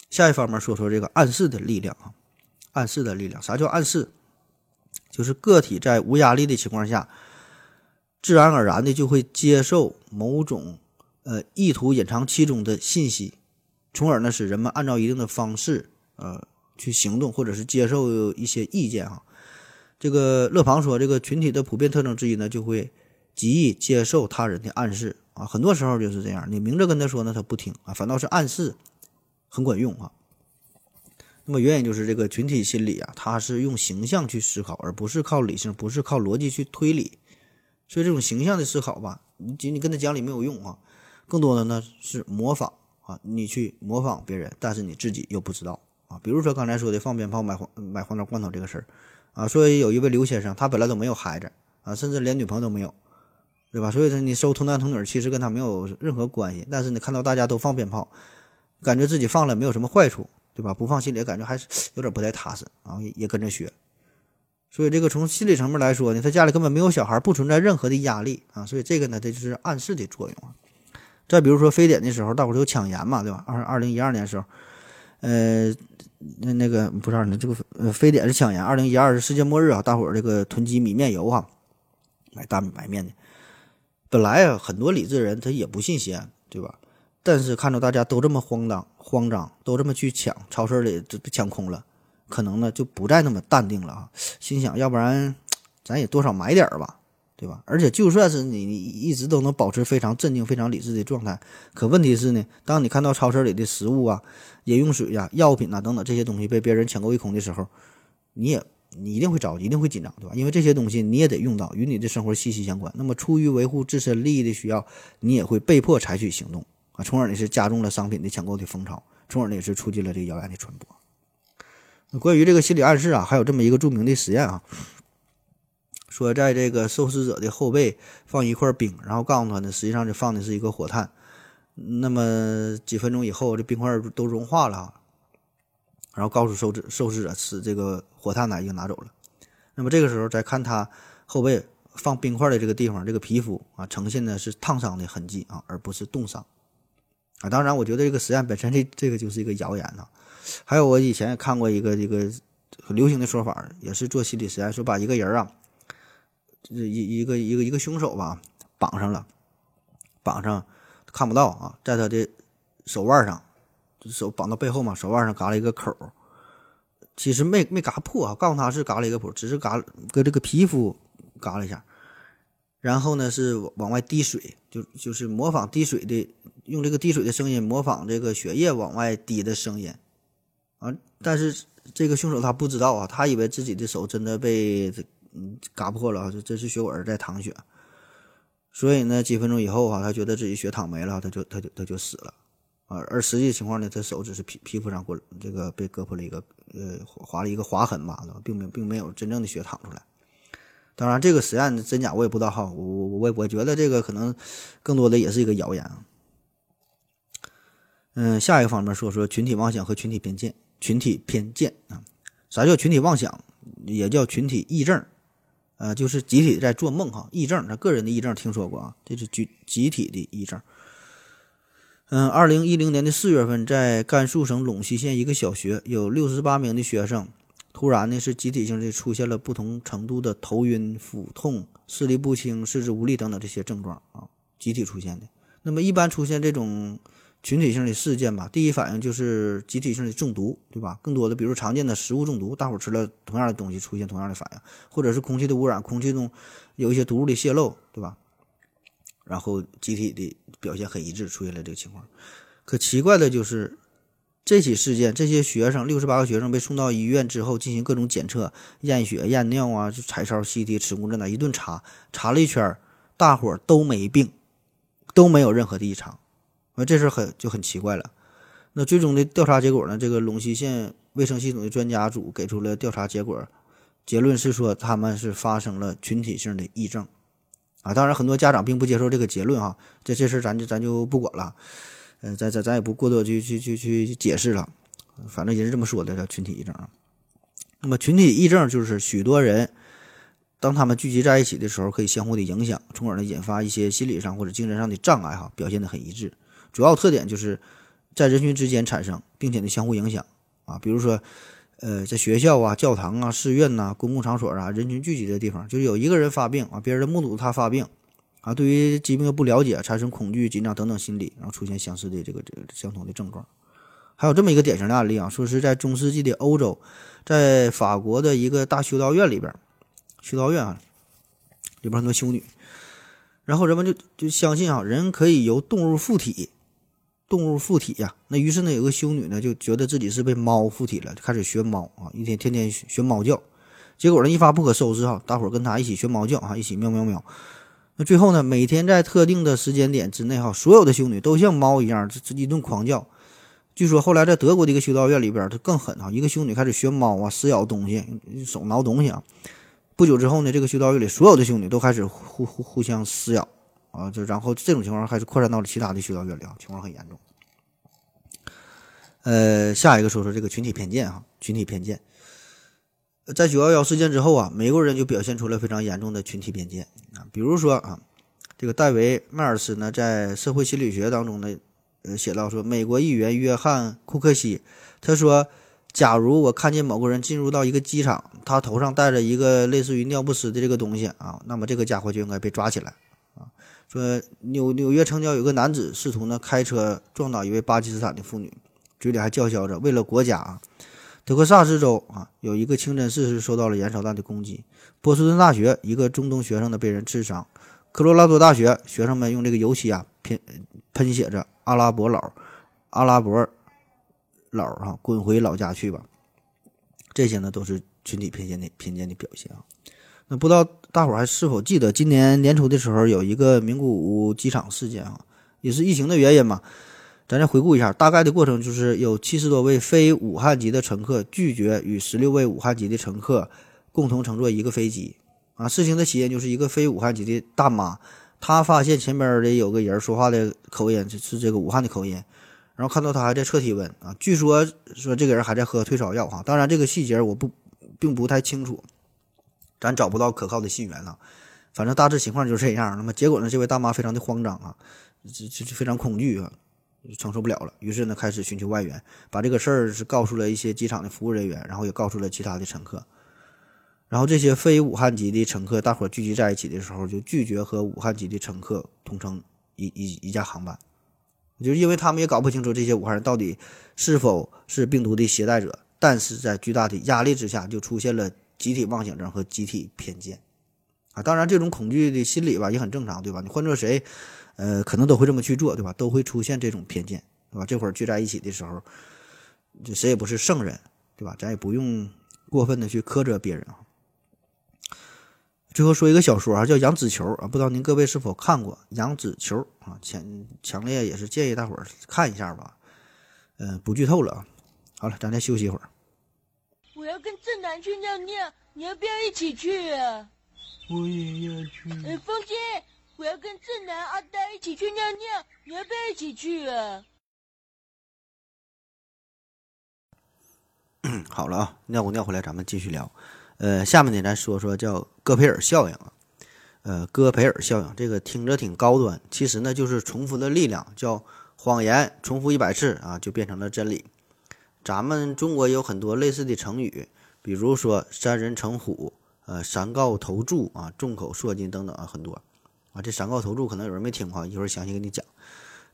下一方面说说这个暗示的力量啊，暗示的力量，啥叫暗示？就是个体在无压力的情况下，自然而然的就会接受某种呃意图隐藏其中的信息，从而呢使人们按照一定的方式呃。去行动，或者是接受一些意见哈。这个勒庞说，这个群体的普遍特征之一呢，就会极易接受他人的暗示啊。很多时候就是这样，你明着跟他说呢，他不听啊，反倒是暗示很管用啊。那么原因就是这个群体心理啊，它是用形象去思考，而不是靠理性，不是靠逻辑去推理。所以这种形象的思考吧，你你跟他讲理没有用啊。更多的呢是模仿啊，你去模仿别人，但是你自己又不知道。啊，比如说刚才说的放鞭炮买黄买黄桃罐头这个事儿，啊，所以有一位刘先生，他本来都没有孩子啊，甚至连女朋友都没有，对吧？所以说你收童男童女其实跟他没有任何关系，但是你看到大家都放鞭炮，感觉自己放了没有什么坏处，对吧？不放心里感觉还是有点不太踏实，然后也跟着学。所以这个从心理层面来说呢，他家里根本没有小孩，不存在任何的压力啊，所以这个呢，这就是暗示的作用啊。再比如说非典的时候，大伙儿都抢盐嘛，对吧？二二零一二年的时候。呃，那那个不是呢，这个呃，非典是抢盐，二零一二是世界末日啊，大伙儿这个囤积米面油啊，买大米白面的。本来啊，很多理智人他也不信邪，对吧？但是看到大家都这么慌张，慌张都这么去抢，超市里就抢空了，可能呢就不再那么淡定了啊。心想，要不然咱也多少买点吧，对吧？而且就算是你你一直都能保持非常镇静、非常理智的状态，可问题是呢，当你看到超市里的食物啊。饮用水啊、药品啊等等这些东西被别人抢购一空的时候，你也你一定会着急，一定会紧张，对吧？因为这些东西你也得用到，与你的生活息息相关。那么出于维护自身利益的需要，你也会被迫采取行动啊，从而也是加重了商品的抢购的风潮，从而也是促进了这个谣言的传播。那关于这个心理暗示啊，还有这么一个著名的实验啊，说在这个受试者的后背放一块冰，然后告诉他呢，实际上就放的是一个火炭。那么几分钟以后，这冰块都融化了，然后告诉受受试者是这个火炭呢已经拿走了。那么这个时候再看他后背放冰块的这个地方，这个皮肤啊，呈现的是烫伤的痕迹啊，而不是冻伤啊。当然，我觉得这个实验本身这这个就是一个谣言啊。还有，我以前也看过一个这个很流行的说法，也是做心理实验，说把一个人啊，一一个一个一个凶手吧，绑上了，绑上看不到啊，在他的手腕上，手绑到背后嘛，手腕上嘎了一个口。其实没没嘎破啊，告诉他是嘎了一个破，只是嘎跟这个皮肤嘎了一下，然后呢是往外滴水，就就是模仿滴水的，用这个滴水的声音模仿这个血液往外滴的声音啊。但是这个凶手他不知道啊，他以为自己的手真的被嗯嘎破了啊，这是血管在淌血，所以呢几分钟以后啊，他觉得自己血淌没了，他就他就他就死了。啊，而实际情况呢，他手指是皮皮肤上过这个被割破了一个呃划了一个划痕嘛，并没并没有真正的血淌出来。当然，这个实验真假我也不知道哈，我我我觉得这个可能更多的也是一个谣言啊。嗯，下一个方面说说群体妄想和群体偏见，群体偏见啊，啥叫群体妄想？也叫群体癔症，呃，就是集体在做梦哈，癔症，他个人的癔症听说过啊，这是集集体的癔症。嗯 ,二零一零 年的四月份，在甘肃省陇西县一个小学，有六十八名的学生突然呢是集体性的出现了不同程度的头晕、腹痛、视力不清、四肢无力等等这些症状啊，集体出现的。那么一般出现这种群体性的事件吧，第一反应就是集体性的中毒，对吧？更多的比如常见的食物中毒，大伙吃了同样的东西出现同样的反应，或者是空气的污染，空气中有一些毒物的泄漏，对吧？然后集体的表现很一致，出现了这个情况。可奇怪的就是，这起事件，这些学生六十八个学生被送到医院之后，进行各种检测，验血、验尿啊，就彩超、C T、磁共振呐，一顿查，查了一圈，大伙儿都没病，都没有任何的异常。那这事很就很奇怪了。那最终的调查结果呢？这个陇西县卫生系统的专家组给出了调查结果，结论是说他们是发生了群体性的癔症。啊，当然很多家长并不接受这个结论啊，这这事咱就咱就不管了，嗯、呃，咱咱咱也不过多去去去去解释了，反正也是这么说的，叫群体癔症啊。那么群体癔症就是许多人当他们聚集在一起的时候，可以相互的影响，从而呢引发一些心理上或者精神上的障碍哈、啊，表现得很一致。主要特点就是在人群之间产生，并且呢相互影响啊，比如说。呃，在学校啊、教堂啊、寺院呐、啊、公共场所啊、人群聚集的地方，就是有一个人发病啊，别人目睹他发病啊，对于疾病的不了解，产生恐惧、紧张等等心理，然后出现相似的这个这个相同的症状。还有这么一个典型的案例啊，说是在中世纪的欧洲，在法国的一个大修道院里边，修道院啊里边很多修女，然后人们就就相信啊，人可以由动物附体。动物附体呀、啊，那于是呢，有个修女呢就觉得自己是被猫附体了，就开始学猫啊，一天天天学猫叫，结果呢一发不可收拾哈，大伙儿跟他一起学猫叫啊，一起喵喵喵。那最后呢，每天在特定的时间点之内哈，所有的修女都像猫一样，这一顿狂叫。据说后来在德国的一个修道院里边，它更狠哈，一个修女开始学猫啊，撕咬东西，手挠东西啊。不久之后呢，这个修道院里所有的修女都开始互互互相撕咬。啊，就然后这种情况还是扩散到了其他的修道院里啊，情况很严重。呃，下一个说说这个群体偏见哈，群体偏见，在九幺幺事件之后啊，美国人就表现出了非常严重的群体偏见啊，比如说啊，这个戴维·迈尔斯呢，在《社会心理学》当中呢，呃，写到说，美国议员约翰·库克西他说，假如我看见某个人进入到一个机场，他头上戴着一个类似于尿不湿的这个东西啊，那么这个家伙就应该被抓起来。说纽纽约城郊有个男子试图呢开车撞倒一位巴基斯坦的妇女，嘴里还叫嚣着为了国家啊。德克萨斯州啊有一个清真寺是受到了燃烧弹的攻击，波士顿大学一个中东学生呢被人刺伤，科罗拉多大学学生们用这个油漆啊喷喷写着阿拉伯佬阿拉伯佬啊滚回老家去吧，这些呢都是群体偏见的偏见的表现啊。那不知道大伙儿还是否记得，今年年初的时候有一个名古屋机场事件啊，也是疫情的原因嘛。咱再回顾一下，大概的过程就是有七十多位非武汉籍的乘客拒绝与十六位武汉籍的乘客共同乘坐一个飞机啊。事情的起因就是一个非武汉籍的大妈，她发现前边的有个人说话的口音是这个武汉的口音，然后看到他还在测体温啊，据说说这个人还在喝退烧药啊。当然这个细节我不并不太清楚。咱找不到可靠的信源了，反正大致情况就是这样。那么结果呢，这位大妈非常的慌张啊，这这非常恐惧啊，承受不了了，于是呢开始寻求外援，把这个事儿是告诉了一些机场的服务人员，然后也告诉了其他的乘客。然后这些非武汉籍的乘客大伙聚集在一起的时候，就拒绝和武汉籍的乘客同乘一一一架航班，就是因为他们也搞不清楚这些武汉人到底是否是病毒的携带者。但是在巨大的压力之下，就出现了集体妄想症和集体偏见。啊，当然这种恐惧的心理吧也很正常，对吧？你换做谁，呃，可能都会这么去做，对吧？都会出现这种偏见，对吧？这会儿聚在一起的时候，这谁也不是圣人，对吧？咱也不用过分的去苛责别人啊。最后说一个小说啊，叫《羊脂球》啊，不知道您各位是否看过《羊脂球》啊？强强烈也是建议大伙儿看一下吧，嗯、呃，不剧透了啊。好了，咱再休息一会儿。我要跟正南去尿尿，你要不要一起去啊？我也要去。哎，风姐，我要跟正南、阿呆一起去尿尿，你要不要一起去啊？嗯，好了啊，尿过尿回来，咱们继续聊。呃，下面呢，咱说说叫戈培尔效应啊。呃，戈培尔效应这个听着挺高端，其实呢就是重复的力量，叫谎言重复一百次啊，就变成了真理。咱们中国有很多类似的成语，比如说三人成虎，呃，三告投注啊，众口铄金等等啊，很多啊。这三告投注可能有人没听过，一会儿详细给你讲。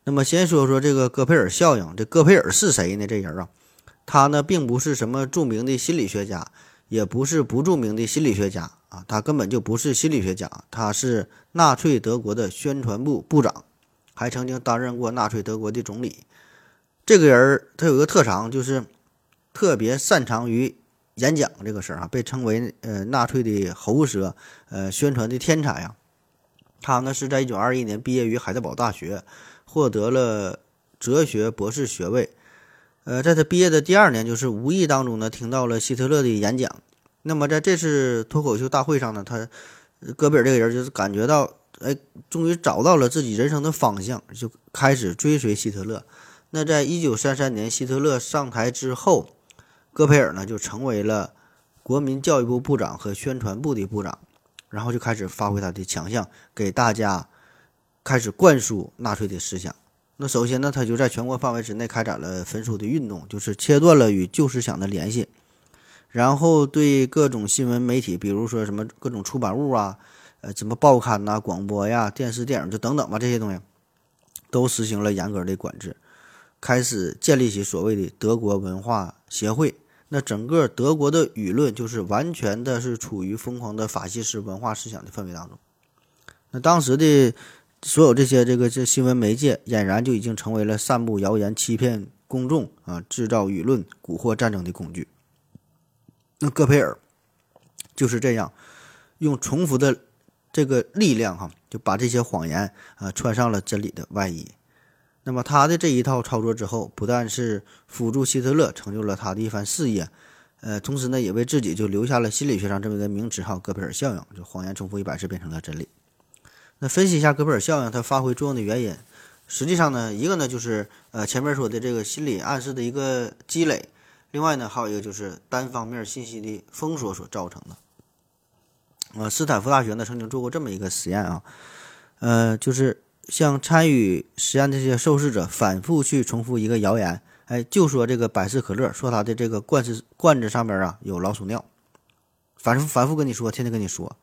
那么先说说这个戈培尔效应，这戈培尔是谁呢？这人啊，他呢并不是什么著名的心理学家，也不是不著名的心理学家啊，他根本就不是心理学家，他是纳粹德国的宣传部部长，还曾经担任过纳粹德国的总理。这个人他有一个特长，就是特别擅长于演讲这个事儿啊，被称为呃纳粹的喉舌，呃宣传的天才啊。他呢是在一九二一年毕业于海德堡大学，获得了哲学博士学位。呃，在他毕业的第二年，就是无意当中呢听到了希特勒的演讲。那么在这次脱口秀大会上呢，他戈培尔这个人就是感觉到，哎，终于找到了自己人生的方向，就开始追随希特勒。那在一九三三年希特勒上台之后，戈培尔呢就成为了国民教育部部长和宣传部的部长，然后就开始发挥他的强项，给大家开始灌输纳粹的思想。那首先呢，他就在全国范围之内开展了焚书的运动，就是切断了与旧思想的联系，然后对各种新闻媒体，比如说什么各种出版物啊，呃，什么报刊啊、广播呀、电视电影就等等吧，这些东西都实行了严格的管制。开始建立起所谓的德国文化协会，那整个德国的舆论就是完全的是处于疯狂的法西斯文化思想的氛围当中。那当时的所有这些这个这新闻媒介俨然就已经成为了散布谣言、欺骗公众啊、制造舆论、蛊惑战争的工具。那戈培尔就是这样用重复的这个力量哈、啊，就把这些谎言啊穿上了真理的外衣。那么他的这一套操作之后，不但是辅助希特勒成就了他的一番事业，呃，同时呢也为自己就留下了心理学上这么一个名词号——戈培尔效应，就谎言重复一百次变成了真理。那分析一下戈培尔效应它发挥作用的原因，实际上呢，一个呢就是呃前面说的这个心理暗示的一个积累，另外呢还有一个就是单方面信息的封锁所造成的。呃，斯坦福大学呢曾经做过这么一个实验啊，呃，就是。像参与实验这些受试者反复去重复一个谣言，哎，就说这个百事可乐，说它的这个罐子罐子上面啊有老鼠尿，反复反复跟你说，天天跟你说。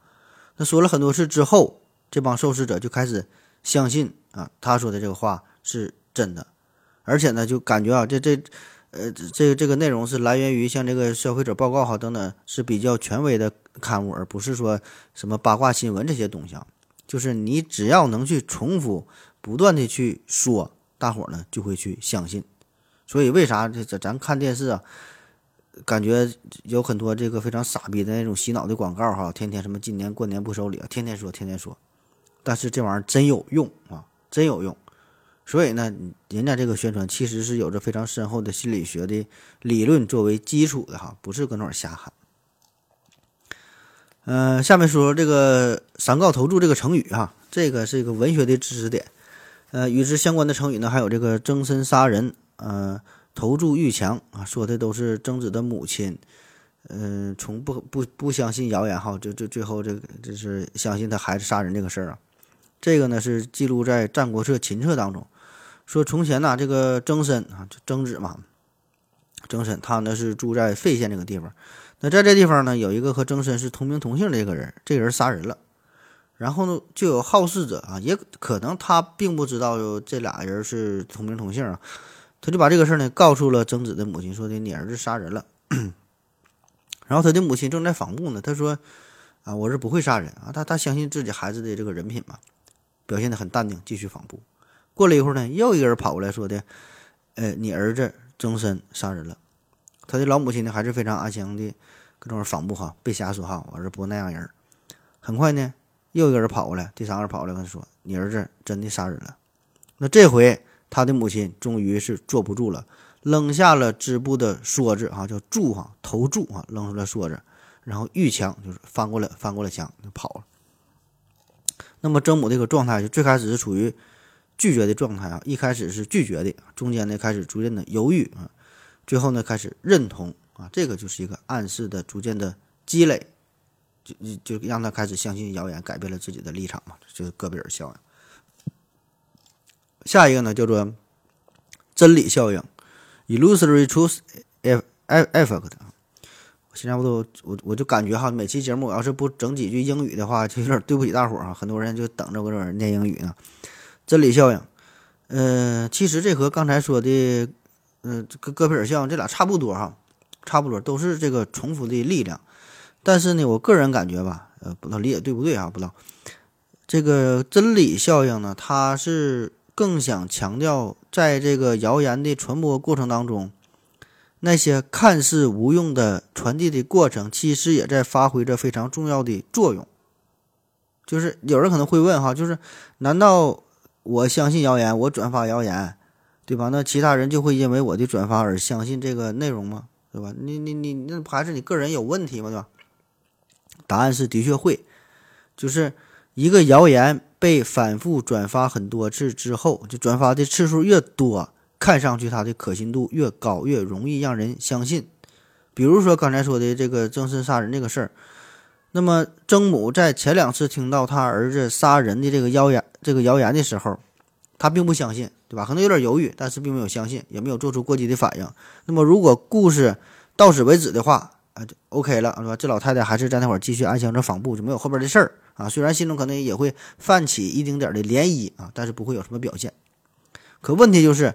那说了很多次之后，这帮受试者就开始相信啊，他说的这个话是真的，而且呢就感觉啊这这呃这这个内容是来源于像这个消费者报告哈等等是比较权威的刊物，而不是说什么八卦新闻这些东西啊。就是你只要能去重复不断的去说，大伙呢就会去相信。所以为啥这咱看电视啊，感觉有很多这个非常傻逼的那种洗脑的广告哈，天天什么今年过年不收礼啊，天天说天天说，但是这玩意儿真有用啊，真有用。所以呢，人家这个宣传其实是有着非常深厚的心理学的理论作为基础的哈，不是跟那儿瞎喊。呃，下面说这个三告投注这个成语哈，这个是一个文学的知识点。呃，与之相关的成语呢，还有这个争参杀人，呃，投注欲强啊，说的都是曾子的母亲。嗯，从不不不相信谣言哈，就就最后这个就是相信他孩子杀人这个事儿啊。这个呢是记录在《战国策·秦策》当中，说从前呢、啊、这个曾参啊，曾子嘛，曾参他呢是住在费县这个地方，那在这地方呢有一个和曾参是同名同姓的一个人，这个人杀人了，然后呢就有好事者啊，也可能他并不知道这俩人是同名同姓啊，他就把这个事呢告诉了曾子的母亲，说的你儿子杀人了。然后他的母亲正在访问呢，他说啊，我是不会杀人啊，他他相信自己孩子的这个人品嘛，表现得很淡定，继续访问。过了一会儿呢，又一个人跑过来说的，呃，你儿子曾参杀人了。他的老母亲呢还是非常安详的各种访问哈，被瞎说哈，我儿子不那样人。很快呢，又一个人跑过来，第三个人跑过来跟他说，你儿子真的杀人了。那这回他的母亲终于是坐不住了。扔下了织布的梭子啊，叫柱啊，头柱啊，扔出了梭子，然后遇墙就是翻过了翻过了墙就跑了。那么曾母这个状态就最开始是处于拒绝的状态啊，一开始是拒绝的，中间呢开始逐渐的犹豫啊，最后呢开始认同啊，这个就是一个暗示的逐渐的积累，就就让他开始相信谣言，改变了自己的立场嘛，就是哥贝尔效应。下一个呢叫做真理效应。illusory truth effect， 我现在我都我我就感觉哈，每期节目我要是不整几句英语的话，就有点对不起大伙儿啊。很多人就等着我这人念英语呢。真理效应，呃，其实这和刚才说的，呃，哥哥贝尔效应这俩差不多哈，差不多都是这个重复的力量。但是呢，我个人感觉吧，呃，不知道理解对不对啊，不知道。这个真理效应呢，它是更想强调。在这个谣言的传播过程当中，那些看似无用的传递的过程，其实也在发挥着非常重要的作用。就是有人可能会问哈，就是难道我相信谣言，我转发谣言，对吧？那其他人就会因为我的转发而相信这个内容吗？对吧？你你你那还是你个人有问题吗？对吧？答案是的确会，就是一个谣言。被反复转发很多次之后，就转发的次数越多，看上去它的可信度越高，越容易让人相信。比如说刚才说的这个曾参杀人这个事儿，那么曾母在前两次听到他儿子杀人的这个谣言这个谣言的时候，他并不相信，对吧？可能有点犹豫，但是并没有相信，也没有做出过激的反应。那么如果故事到此为止的话，啊，就 OK 了，是吧？这老太太还是在那会儿继续安详着访步，就没有后边的事儿。啊，虽然心中可能也会泛起一丁点的涟漪啊，但是不会有什么表现。可问题就是，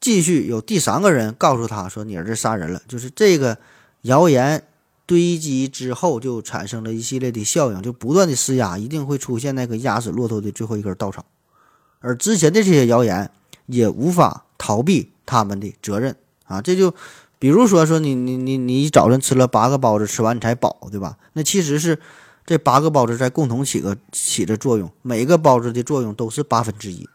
继续有第三个人告诉他说你儿子杀人了，就是这个谣言堆积之后，就产生了一系列的效应，就不断的施压，一定会出现那个压死骆驼的最后一根稻草。而之前的这些谣言也无法逃避他们的责任啊，这就。比如说说你你你你早晨吃了八个包子，吃完你才饱，对吧？那其实是这八个包子在共同起个起着作用，每个包子的作用都是八分之一，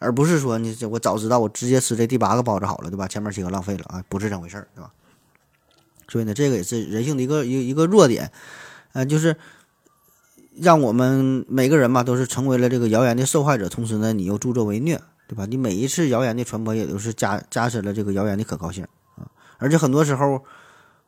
而不是说你我早知道我直接吃这第八个包子好了，对吧？前面几个浪费了啊，不是这回事儿，对吧？所以呢，这个也是人性的一个一一个弱点，呃，就是让我们每个人嘛都是成为了这个谣言的受害者，同时呢，你又助纣为虐，对吧？你每一次谣言的传播，也就是加加深了这个谣言的可靠性。而且很多时候，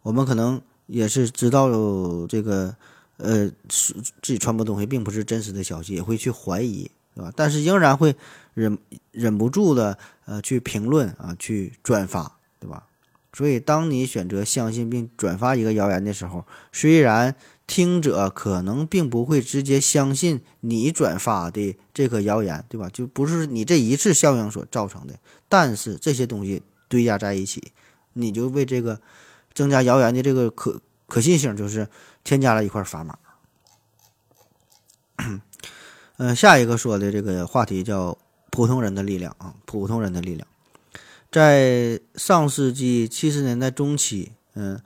我们可能也是知道有这个，呃，自己传播东西并不是真实的消息，也会去怀疑，对吧？但是仍然会忍忍不住的，呃，去评论啊，去转发，对吧？所以，当你选择相信并转发一个谣言的时候，虽然听者可能并不会直接相信你转发的这个谣言，对吧？就不是你这一次效应所造成的，但是这些东西堆压在一起。你就为这个增加谣言的这个可可信性，就是添加了一块砝码。呃，下一个说的这个话题叫普通人的力量啊，普通人的力量。在上世纪七十年代中期，嗯、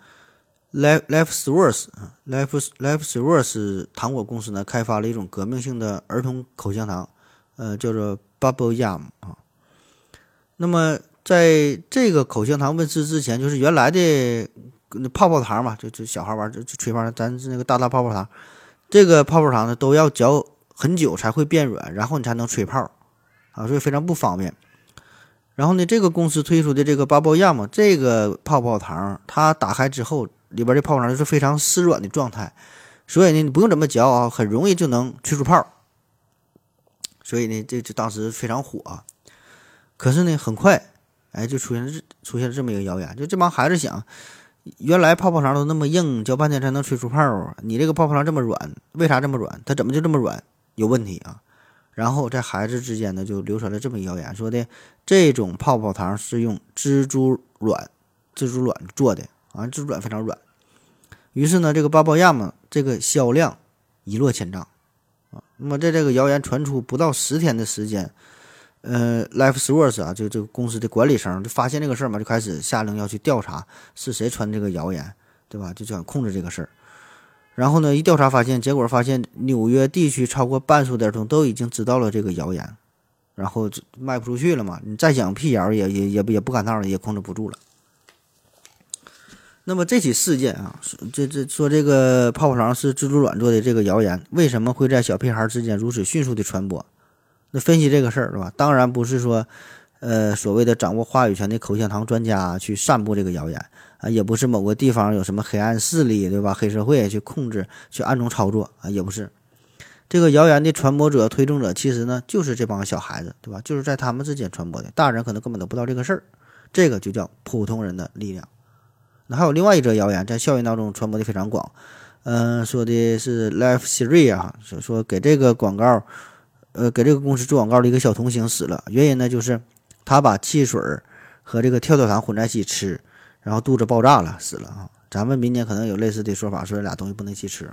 呃、，Life's Worth 啊 ，Life's Life's Worth 糖果公司呢开发了一种革命性的儿童口香糖，呃，叫做 Bubble Yum 啊。那么在这个口香糖问世之前，就是原来的泡泡糖嘛，就就小孩玩就吹泡，咱是那个大大泡泡糖，这个泡泡糖呢都要嚼很久才会变软，然后你才能吹泡啊，所以非常不方便。然后呢，这个公司推出的这个Bubble Yum这个泡泡糖，它打开之后里边这泡呢是非常湿软的状态，所以呢你不用怎么嚼啊，很容易就能吹出泡。所以呢这就当时非常火啊。可是呢很快哎就出现了出现了这么一个谣言，就这帮孩子想，原来泡泡糖都那么硬，嚼半天才能吹出泡，你这个泡泡糖这么软，为啥这么软？它怎么就这么软？有问题啊。然后在孩子之间呢就流传了这么一个谣言，说的这种泡泡糖是用蜘蛛卵蜘蛛卵做的啊，蜘蛛卵非常软。于是呢这个Bubble Yum这个销量一落千丈啊。那么在这个谣言传出不到十天的时间，呃 Life's Worth 啊，就这个公司的管理层就发现这个事儿嘛，就开始下令要去调查是谁传这个谣言，对吧？就想控制这个事儿。然后呢一调查发现，结果发现纽约地区超过半数的儿童都已经知道了这个谣言，然后就卖不出去了嘛，你再讲辟谣也也也不也不敢闹了，也控制不住了。那么这起事件啊，这这说这个泡泡糖是蜘蛛卵做的这个谣言为什么会在小屁孩之间如此迅速的传播？那分析这个事儿是吧，当然不是说呃所谓的掌握话语权的口香糖专家、啊、去散布这个谣言啊，也不是某个地方有什么黑暗势力，对吧，黑社会去控制去暗中操作啊，也不是。这个谣言的传播者推动者其实呢就是这帮小孩子，对吧，就是在他们之间传播的，大人可能根本都不知道这个事儿，这个就叫普通人的力量。那还有另外一则谣言在校园当中传播的非常广，嗯、呃，说的是 Life's Worth 啊，说给这个广告，呃，给这个公司做广告的一个小童星死了，原因呢就是他把汽水和这个跳跳糖混在一起吃，然后肚子爆炸了，死了啊。咱们民间可能有类似的说法，说这俩东西不能一起吃。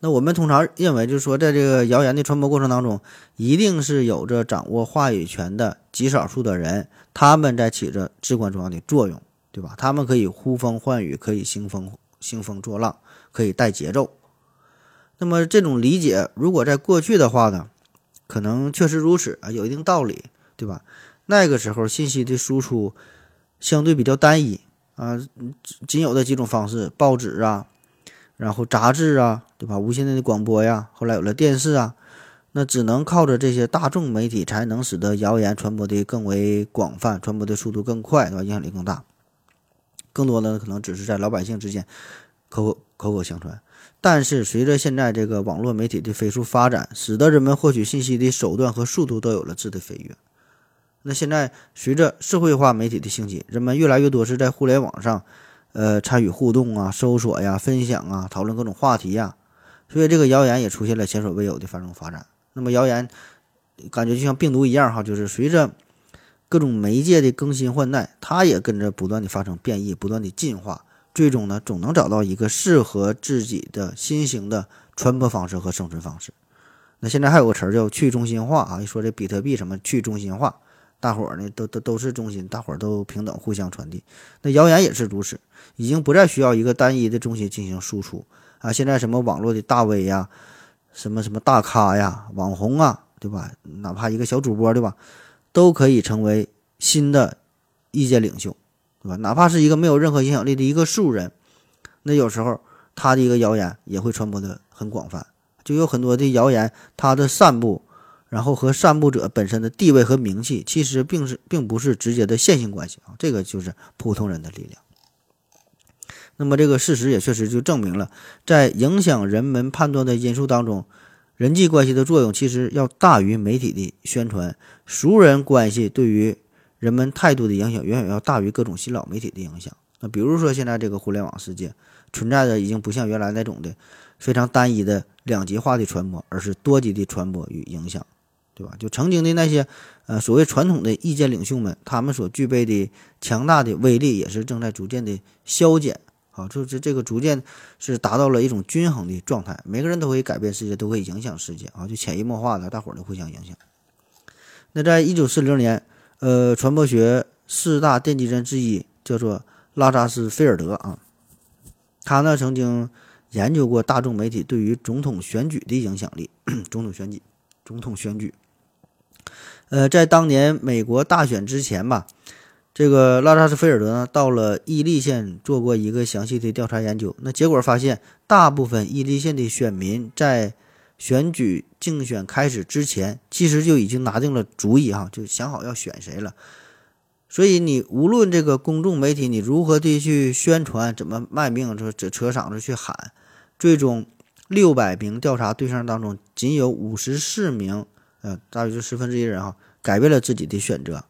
那我们通常认为，就是说在这个谣言的传播过程当中，一定是有着掌握话语权的极少数的人，他们在起着至关重要的作用。对吧？他们可以呼风唤雨，可以兴风兴风作浪，可以带节奏。那么这种理解，如果在过去的话呢，可能确实如此啊，有一定道理，对吧？那个时候信息的输出相对比较单一啊，仅有的几种方式，报纸啊，然后杂志啊，对吧？无线电的广播呀，后来有了电视啊，那只能靠着这些大众媒体，才能使得谣言传播的更为广泛，传播的速度更快，对吧？影响力更大。更多的可能只是在老百姓之间口口口相传，但是随着现在这个网络媒体的飞速发展，使得人们获取信息的手段和速度都有了质的飞跃。那现在随着社会化媒体的兴起，人们越来越多是在互联网上，呃，参与互动啊、搜索呀、分享啊、讨论各种话题呀，所以这个谣言也出现了前所未有的繁荣发展。那么谣言感觉就像病毒一样哈，就是随着各种媒介的更新换代，它也跟着不断的发生变异，不断的进化，最终呢总能找到一个适合自己的新型的传播方式和生存方式。那现在还有个词叫去中心化啊，一说这比特币什么去中心化，大伙儿呢都都都是中心，大伙儿都平等互相传递。那谣言也是如此，已经不再需要一个单一的中心进行输出啊。现在什么网络的大 V 呀，什么什么大咖呀，网红啊，对吧？哪怕一个小主播，对吧？都可以成为新的意见领袖，对吧？哪怕是一个没有任何影响力的一个素人，那有时候他的一个谣言也会传播的很广泛，就有很多的谣言，他的散布，然后和散布者本身的地位和名气，其实并是并不是直接的线性关系啊。这个就是普通人的力量。那么这个事实也确实就证明了，在影响人们判断的因素当中，人际关系的作用其实要大于媒体的宣传，熟人关系对于人们态度的影响远远要大于各种新老媒体的影响。那比如说现在这个互联网世界存在的已经不像原来那种的非常单一的两极化的传播，而是多极的传播与影响，对吧？就曾经的那些呃所谓传统的意见领袖们，他们所具备的强大的威力也是正在逐渐的消减。好，就是这个逐渐是达到了一种均衡的状态，每个人都会改变世界，都会影响世界啊，就潜移默化的，大伙儿都互相影响。那在一九四零年，呃，传播学四大奠基人之一叫做拉扎斯菲尔德啊，他呢曾经研究过大众媒体对于总统选举的影响力，总统选举，总统选举。呃，在当年美国大选之前吧。这个拉扎斯菲尔德呢，到了伊利县做过一个详细的调查研究，那结果发现，大部分伊利县的选民在选举竞选开始之前，其实就已经拿定了主意哈，就想好要选谁了。所以你无论这个公众媒体你如何地去宣传，怎么卖命扯扯嗓子去喊，最终六百名调查对象当中仅有五十四名，呃，大约就十分之一人哈，改变了自己的选择。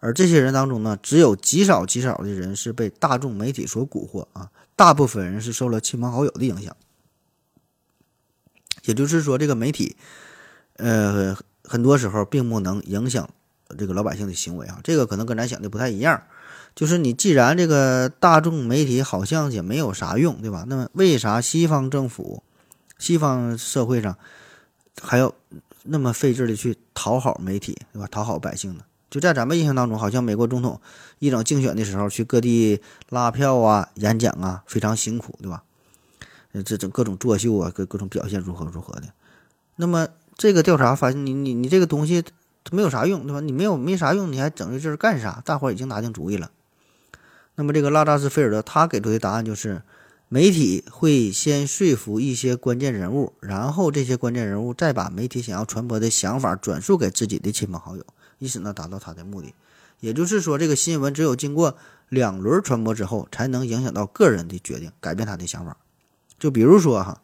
而这些人当中呢，只有极少极少的人是被大众媒体所蛊惑啊，大部分人是受了亲朋好友的影响。也就是说，这个媒体，呃，很多时候并不能影响这个老百姓的行为啊，这个可能跟咱想的不太一样。就是你既然这个大众媒体好像也没有啥用，对吧？那么为啥西方政府、西方社会上还要那么费劲的去讨好媒体，对吧？讨好百姓呢？就在咱们印象当中，好像美国总统一整竞选的时候，去各地拉票啊、演讲啊，非常辛苦，对吧？这种各种作秀啊，各各种表现如何如何的。那么这个调查发现，你你你这个东西没有啥用，对吧？你没有没啥用，你还整这劲儿干啥？大伙儿已经拿定主意了。那么这个拉扎斯菲尔德他给出的答案就是，媒体会先说服一些关键人物，然后这些关键人物再把媒体想要传播的想法转述给自己的亲朋好友，以此呢达到他的目的。也就是说，这个新闻只有经过两轮传播之后，才能影响到个人的决定，改变他的想法。就比如说哈，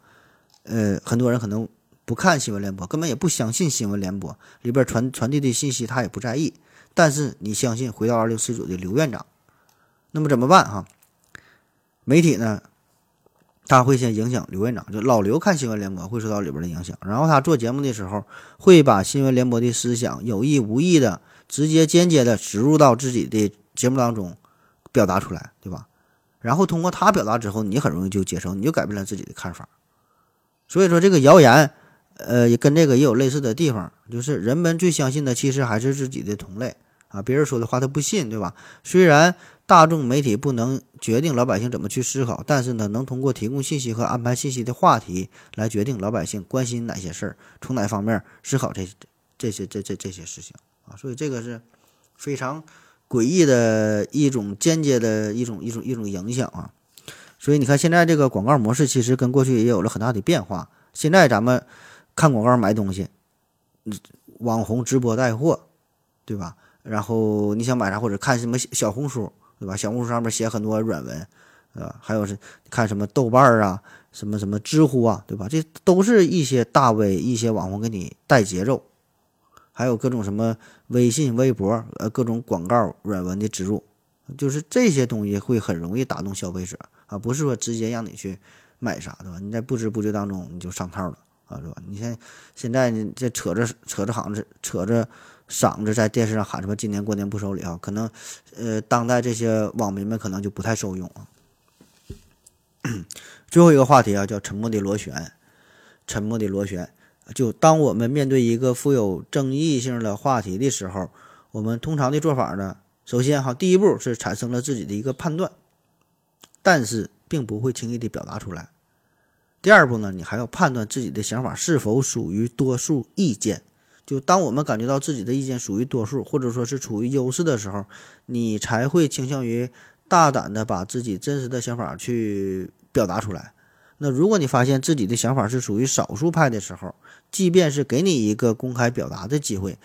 呃，很多人可能不看新闻联播，根本也不相信新闻联播里边传传递的信息，他也不在意。但是你相信回到二六四九的刘院长。那么怎么办哈？媒体呢，他会先影响刘院长，就老刘看新闻联播会受到里边的影响，然后他做节目的时候会把新闻联播的思想有意无意的直接间接的植入到自己的节目当中表达出来，对吧？然后通过他表达之后，你很容易就接受，你就改变了自己的看法。所以说这个谣言呃，也跟这个也有类似的地方，就是人们最相信的其实还是自己的同类啊，别人说的话他不信，对吧？虽然大众媒体不能决定老百姓怎么去思考，但是呢，能通过提供信息和安排信息的话题来决定老百姓关心哪些事儿，从哪方面思考这这些这这这些事情啊。所以这个是非常诡异的一种间接的一种一种一种影响啊。所以你看现在这个广告模式其实跟过去也有了很大的变化，现在咱们看广告买东西，网红直播带货，对吧？然后你想买啥，或者看什么小红书，对吧？小红书上面写很多软文，呃，还有是看什么豆瓣啊，什么什么知乎啊，对吧？这都是一些大 V、一些网红给你带节奏，还有各种什么微信、微博，呃，各种广告软文的植入，就是这些东西会很容易打动消费者啊，不是说直接让你去买啥，对吧？你在不知不觉当中你就上套了。啊，是吧？你现现在你这扯着扯着嗓子扯着嗓子在电视上喊什么"今年过年不收礼"啊，可能呃，当代这些网民们可能就不太受用啊。最后一个话题啊，叫"沉默的螺旋"。沉默的螺旋，就当我们面对一个富有争议性的话题的时候，我们通常的做法呢，首先哈，第一步是产生了自己的一个判断，但是并不会轻易的表达出来。第二步呢，你还要判断自己的想法是否属于多数意见。就当我们感觉到自己的意见属于多数，或者说是处于优势的时候，你才会倾向于大胆的把自己真实的想法去表达出来。那如果你发现自己的想法是属于少数派的时候，即便是给你一个公开表达的机会，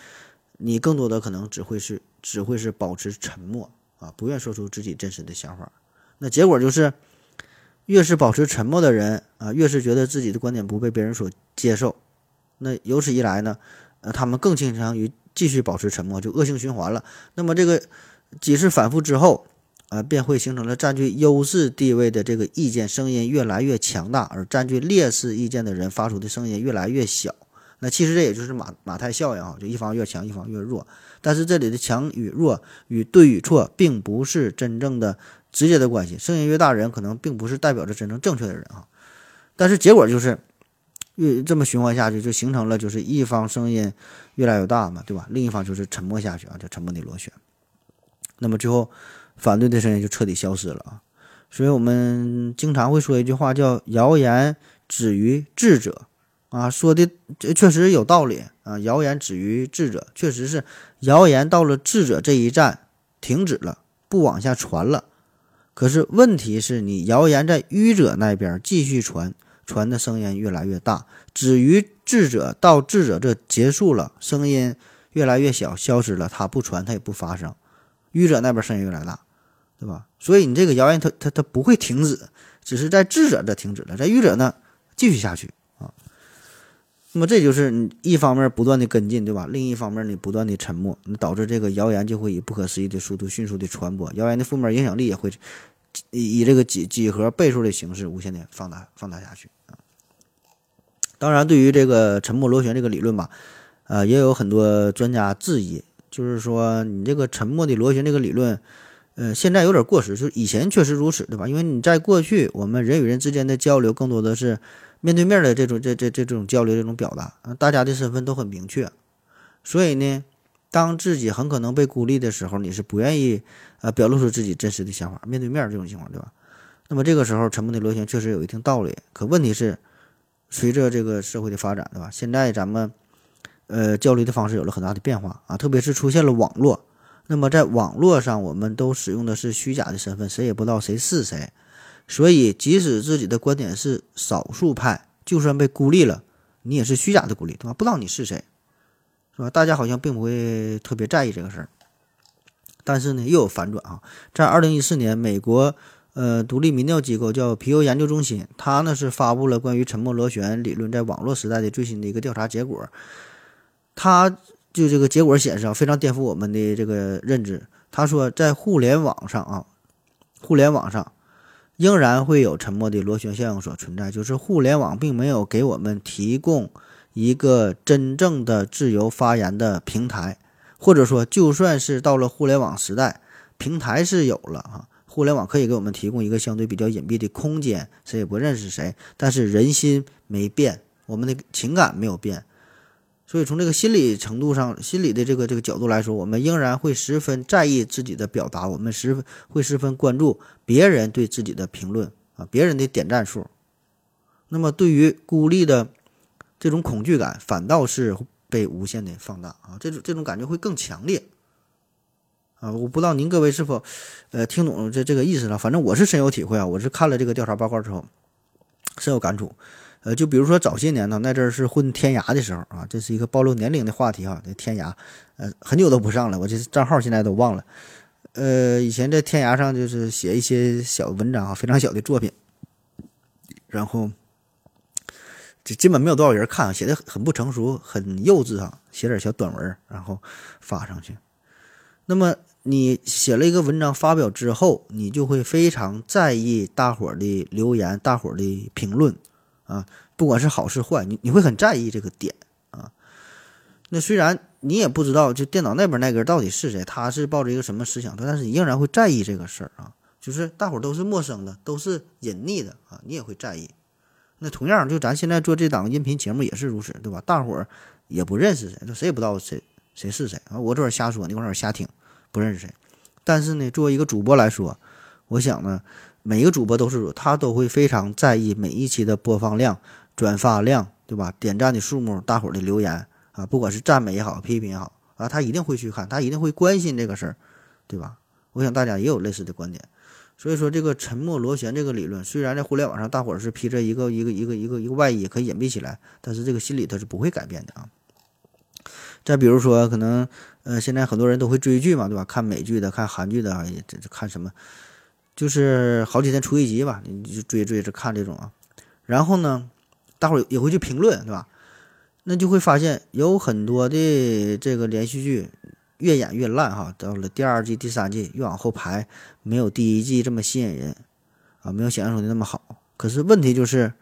你更多的可能只会是只会是保持沉默啊，不愿说出自己真实的想法。那结果就是越是保持沉默的人啊，越是觉得自己的观点不被别人所接受。那由此一来呢，呃，他们更倾向于继续保持沉默，就恶性循环了。那么这个几次反复之后，啊，便会形成了占据优势地位的这个意见声音越来越强大，而占据劣势意见的人发出的声音越来越小。那其实这也就是马马太效应啊，就一方越强，一方越弱。但是这里的强与弱与对与错，并不是真正的直接的关系，声音越大人可能并不是代表着真正正确的人啊，但是结果就是越这么循环下去，就形成了就是一方声音越来越大嘛，对吧？另一方就是沉默下去啊，叫沉默的螺旋。那么最后反对的声音就彻底消失了啊。所以我们经常会说一句话叫"谣言止于智者"啊，说的确实有道理啊，"谣言止于智者"，确实是谣言到了智者这一站停止了，不往下传了。可是问题是你谣言在愚者那边继续传，传的声音越来越大，止于智者到智者这结束了，声音越来越小，消失了，它不传它也不发生。愚者那边声音越来越大，对吧？所以你这个谣言它它它不会停止，只是在智者这停止了，在愚者呢继续下去啊。那么这就是你一方面不断的跟进，对吧？另一方面你不断的沉默，导致这个谣言就会以不可思议的速度迅速的传播，谣言的负面影响力也会以这个几几何倍数的形式无限的放大放大下去啊。当然，对于这个沉默螺旋这个理论吧，呃，也有很多专家质疑，就是说你这个沉默的螺旋这个理论，呃，现在有点过时，就是以前确实如此，对吧？因为你在过去，我们人与人之间的交流更多的是面对面的这种这这这种交流这种表达，啊，大家的身份都很明确，所以呢，当自己很可能被孤立的时候，你是不愿意呃表露出自己真实的想法，面对面这种情况，对吧？那么这个时候沉默的螺旋确实有一定道理，可问题是，随着这个社会的发展，对吧？现在咱们呃交流的方式有了很大的变化啊，特别是出现了网络，那么在网络上我们都使用的是虚假的身份，谁也不知道谁是谁，所以即使自己的观点是少数派，就算被孤立了，你也是虚假的孤立，对吧？不知道你是谁，是吧？大家好像并不会特别在意这个事儿。但是呢，又有反转啊，在二零一四年，美国呃独立民调机构叫皮尤研究中心，它呢是发布了关于沉默螺旋理论在网络时代的最新的一个调查结果。他就这个结果显示啊，非常颠覆我们的这个认知。他说，在互联网上啊，互联网上仍然会有沉默的螺旋效应所存在，就是互联网并没有给我们提供一个真正的自由发言的平台，或者说，就算是到了互联网时代，平台是有了啊，互联网可以给我们提供一个相对比较隐蔽的空间，谁也不认识谁，但是人心没变，我们的情感没有变。所以从这个心理程度上，心理的这个这个角度来说，我们仍然会十分在意自己的表达，我们十分会十分关注别人对自己的评论啊，别人的点赞数。那么对于孤立的这种恐惧感，反倒是被无限的放大啊，这种这种感觉会更强烈啊。我不知道您各位是否呃听懂这这个意思了，反正我是深有体会啊，我是看了这个调查报告之后深有感触。呃，就比如说早些年呢，那阵儿是混天涯的时候啊，这是一个暴露年龄的话题啊。这天涯，呃，很久都不上了，我这账号现在都忘了。呃，以前在天涯上就是写一些小文章啊，非常小的作品，然后这基本没有多少人看，写的很不成熟，很幼稚啊，写点小短文，然后发上去。那么你写了一个文章发表之后，你就会非常在意大伙儿的留言，大伙儿的评论。啊，不管是好是坏，你你会很在意这个点啊。那虽然你也不知道，就电脑那边那个人到底是谁，他是抱着一个什么思想，但是你仍然会在意这个事儿啊。就是大伙儿都是陌生的，都是隐匿的啊，你也会在意。那同样，就咱现在做这档音频节目也是如此，对吧？大伙儿也不认识谁，就谁也不知道谁谁是谁啊。我这会儿瞎说，你会儿瞎听，不认识谁。但是呢，作为一个主播来说，我想呢。每一个主播都是，他都会非常在意每一期的播放量、转发量，对吧？点赞的数目、大伙儿的留言啊，不管是赞美也好、批评也好啊，他一定会去看，他一定会关心这个事儿，对吧？我想大家也有类似的观点，所以说这个沉默螺旋这个理论，虽然在互联网上大伙儿是披着一个一个一个一个一个外衣可以隐蔽起来，但是这个心理它是不会改变的啊。再比如说，可能呃，现在很多人都会追剧嘛，对吧？看美剧的、看韩剧的，这这看什么？就是好几天出一集吧，你就追追着看这种啊，然后呢，大伙儿也会去评论，对吧？那就会发现有很多的这个连续剧越演越烂哈，到了第二季、第三季越往后排，没有第一季这么吸引人啊，没有想象中的那么好。可是问题就是，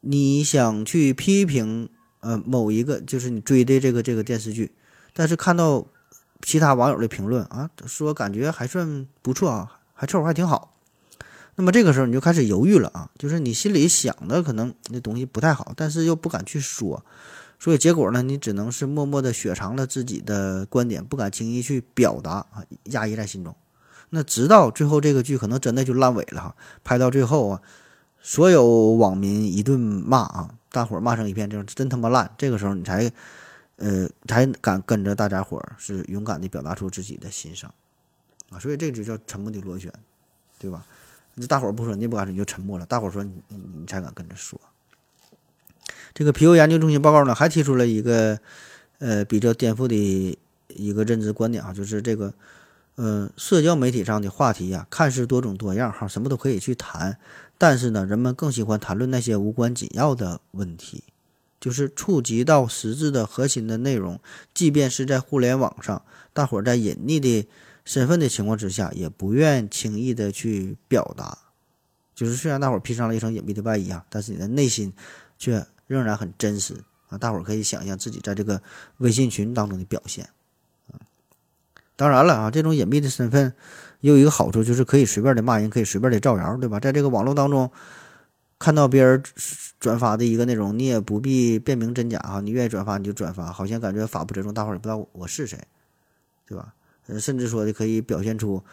你想去批评呃某一个，就是你追的这个这个电视剧，但是看到其他网友的评论啊，说感觉还算不错啊。还凑合还挺好，那么这个时候你就开始犹豫了啊，就是你心里想的可能那东西不太好，但是又不敢去说，所以结果呢，你只能是默默的雪藏了自己的观点，不敢轻易去表达啊，压抑在心中。那直到最后这个剧可能真的就烂尾了哈，拍到最后啊，所有网民一顿骂啊，大伙骂成一片，这真他妈烂。这个时候你才，呃，才敢跟着大家伙是勇敢的表达出自己的心声。啊，所以这就叫沉默的螺旋，对吧？你大伙儿不说，你不敢说，你就沉默了；大伙儿说你，你你才敢跟着说。这个皮尤研究中心报告呢，还提出了一个呃比较颠覆的一个认知观点啊，就是这个嗯，社交媒体上的话题啊，看似多种多样哈，什么都可以去谈，但是呢，人们更喜欢谈论那些无关紧要的问题，就是触及到实质的核心的内容，即便是在互联网上，大伙在隐匿的身份的情况之下，也不愿轻易的去表达。就是虽然大伙披上了一层隐蔽的外衣啊，但是你的内心却仍然很真实啊。大伙可以想象自己在这个微信群当中的表现。当然了啊，这种隐蔽的身份也有一个好处，就是可以随便的骂人，可以随便的造谣，对吧？在这个网络当中，看到别人转发的一个内容，你也不必辨明真假啊，你愿意转发你就转发，好像感觉法不责众，大伙也不知道我是谁，对吧？甚至说的可以表现出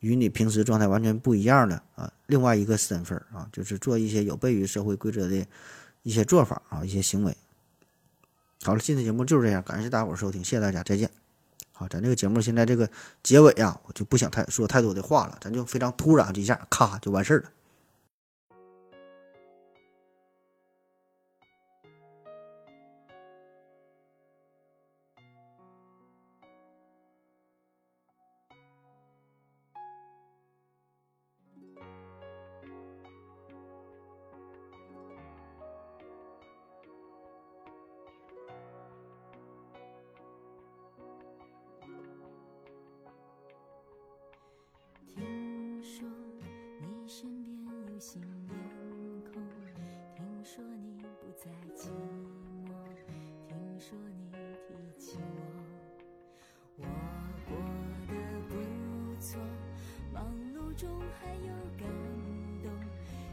与你平时状态完全不一样的啊，另外一个身份啊，就是做一些有悖于社会规则的一些做法啊，一些行为。好了，今天节目就是这样，感谢大伙收听，谢谢大家，再见。好，咱这个节目现在这个结尾啊，我就不想太说太多的话了，咱就非常突然一下，咔就完事儿了。新面孔，听说你不再寂寞，听说你提起我，我过得不错，忙碌中还有感动，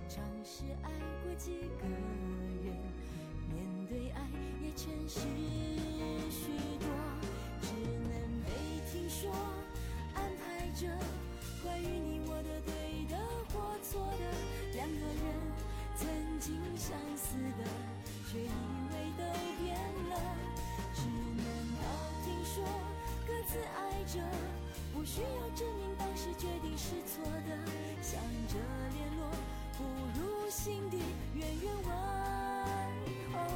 尝试爱过几个人，面对爱也诚实许多，只能被听说，安排着关于你我的对的或错的。两个人曾经相似的，却因为都变了，只能道听说各自爱着，不需要证明当时决定是错的，想着联络不如心底远远问候，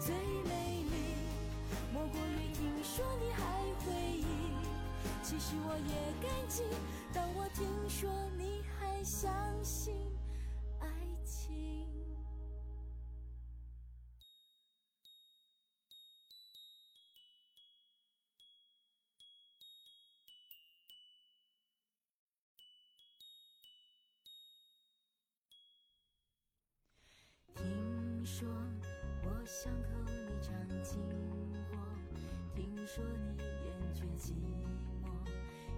最美丽莫过于听说你还回忆，其实我也感激，当我听说你还相信说，我巷口你常经过，听说你厌倦寂寞，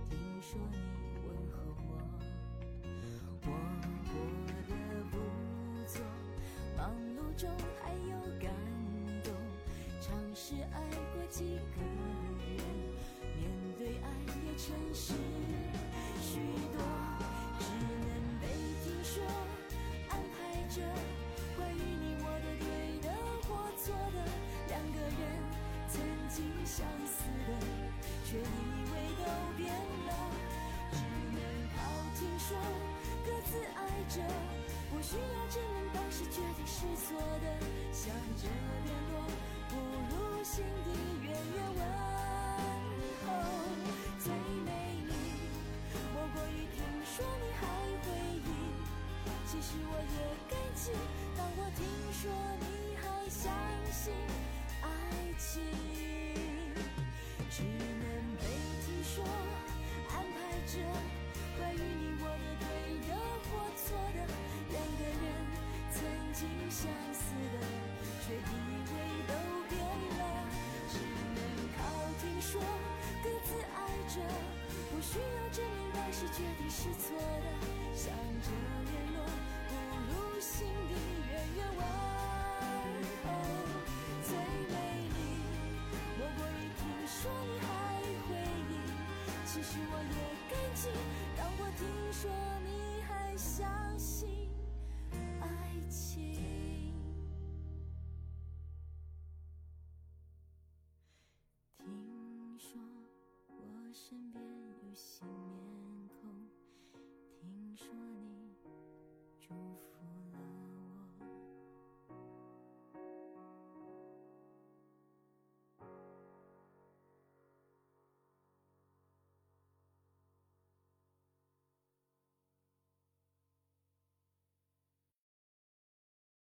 听说你问候我，我过得不错，忙碌中还有感动，尝试爱过几个人，面对爱也诚实许多，只能被听说，安排着关于你曾经相似的，却因为都变了，只能靠听说各自爱着，不需要证明当时决定是错的，想着联络不如心底远远问候，最美丽莫过于听说你还回忆，其实我也感激，当我听说你还相信爱情，只能被听说，安排着关于你我的对的或错的，两个人曾经相似的，却因为都变了，只能靠听说各自爱着，不需要证明当时决定是错的，想着联络不如心底远远问候，最美丽莫过于听说你还回忆，其实我也感激，当我听说你还相信爱情，听说我身边有幸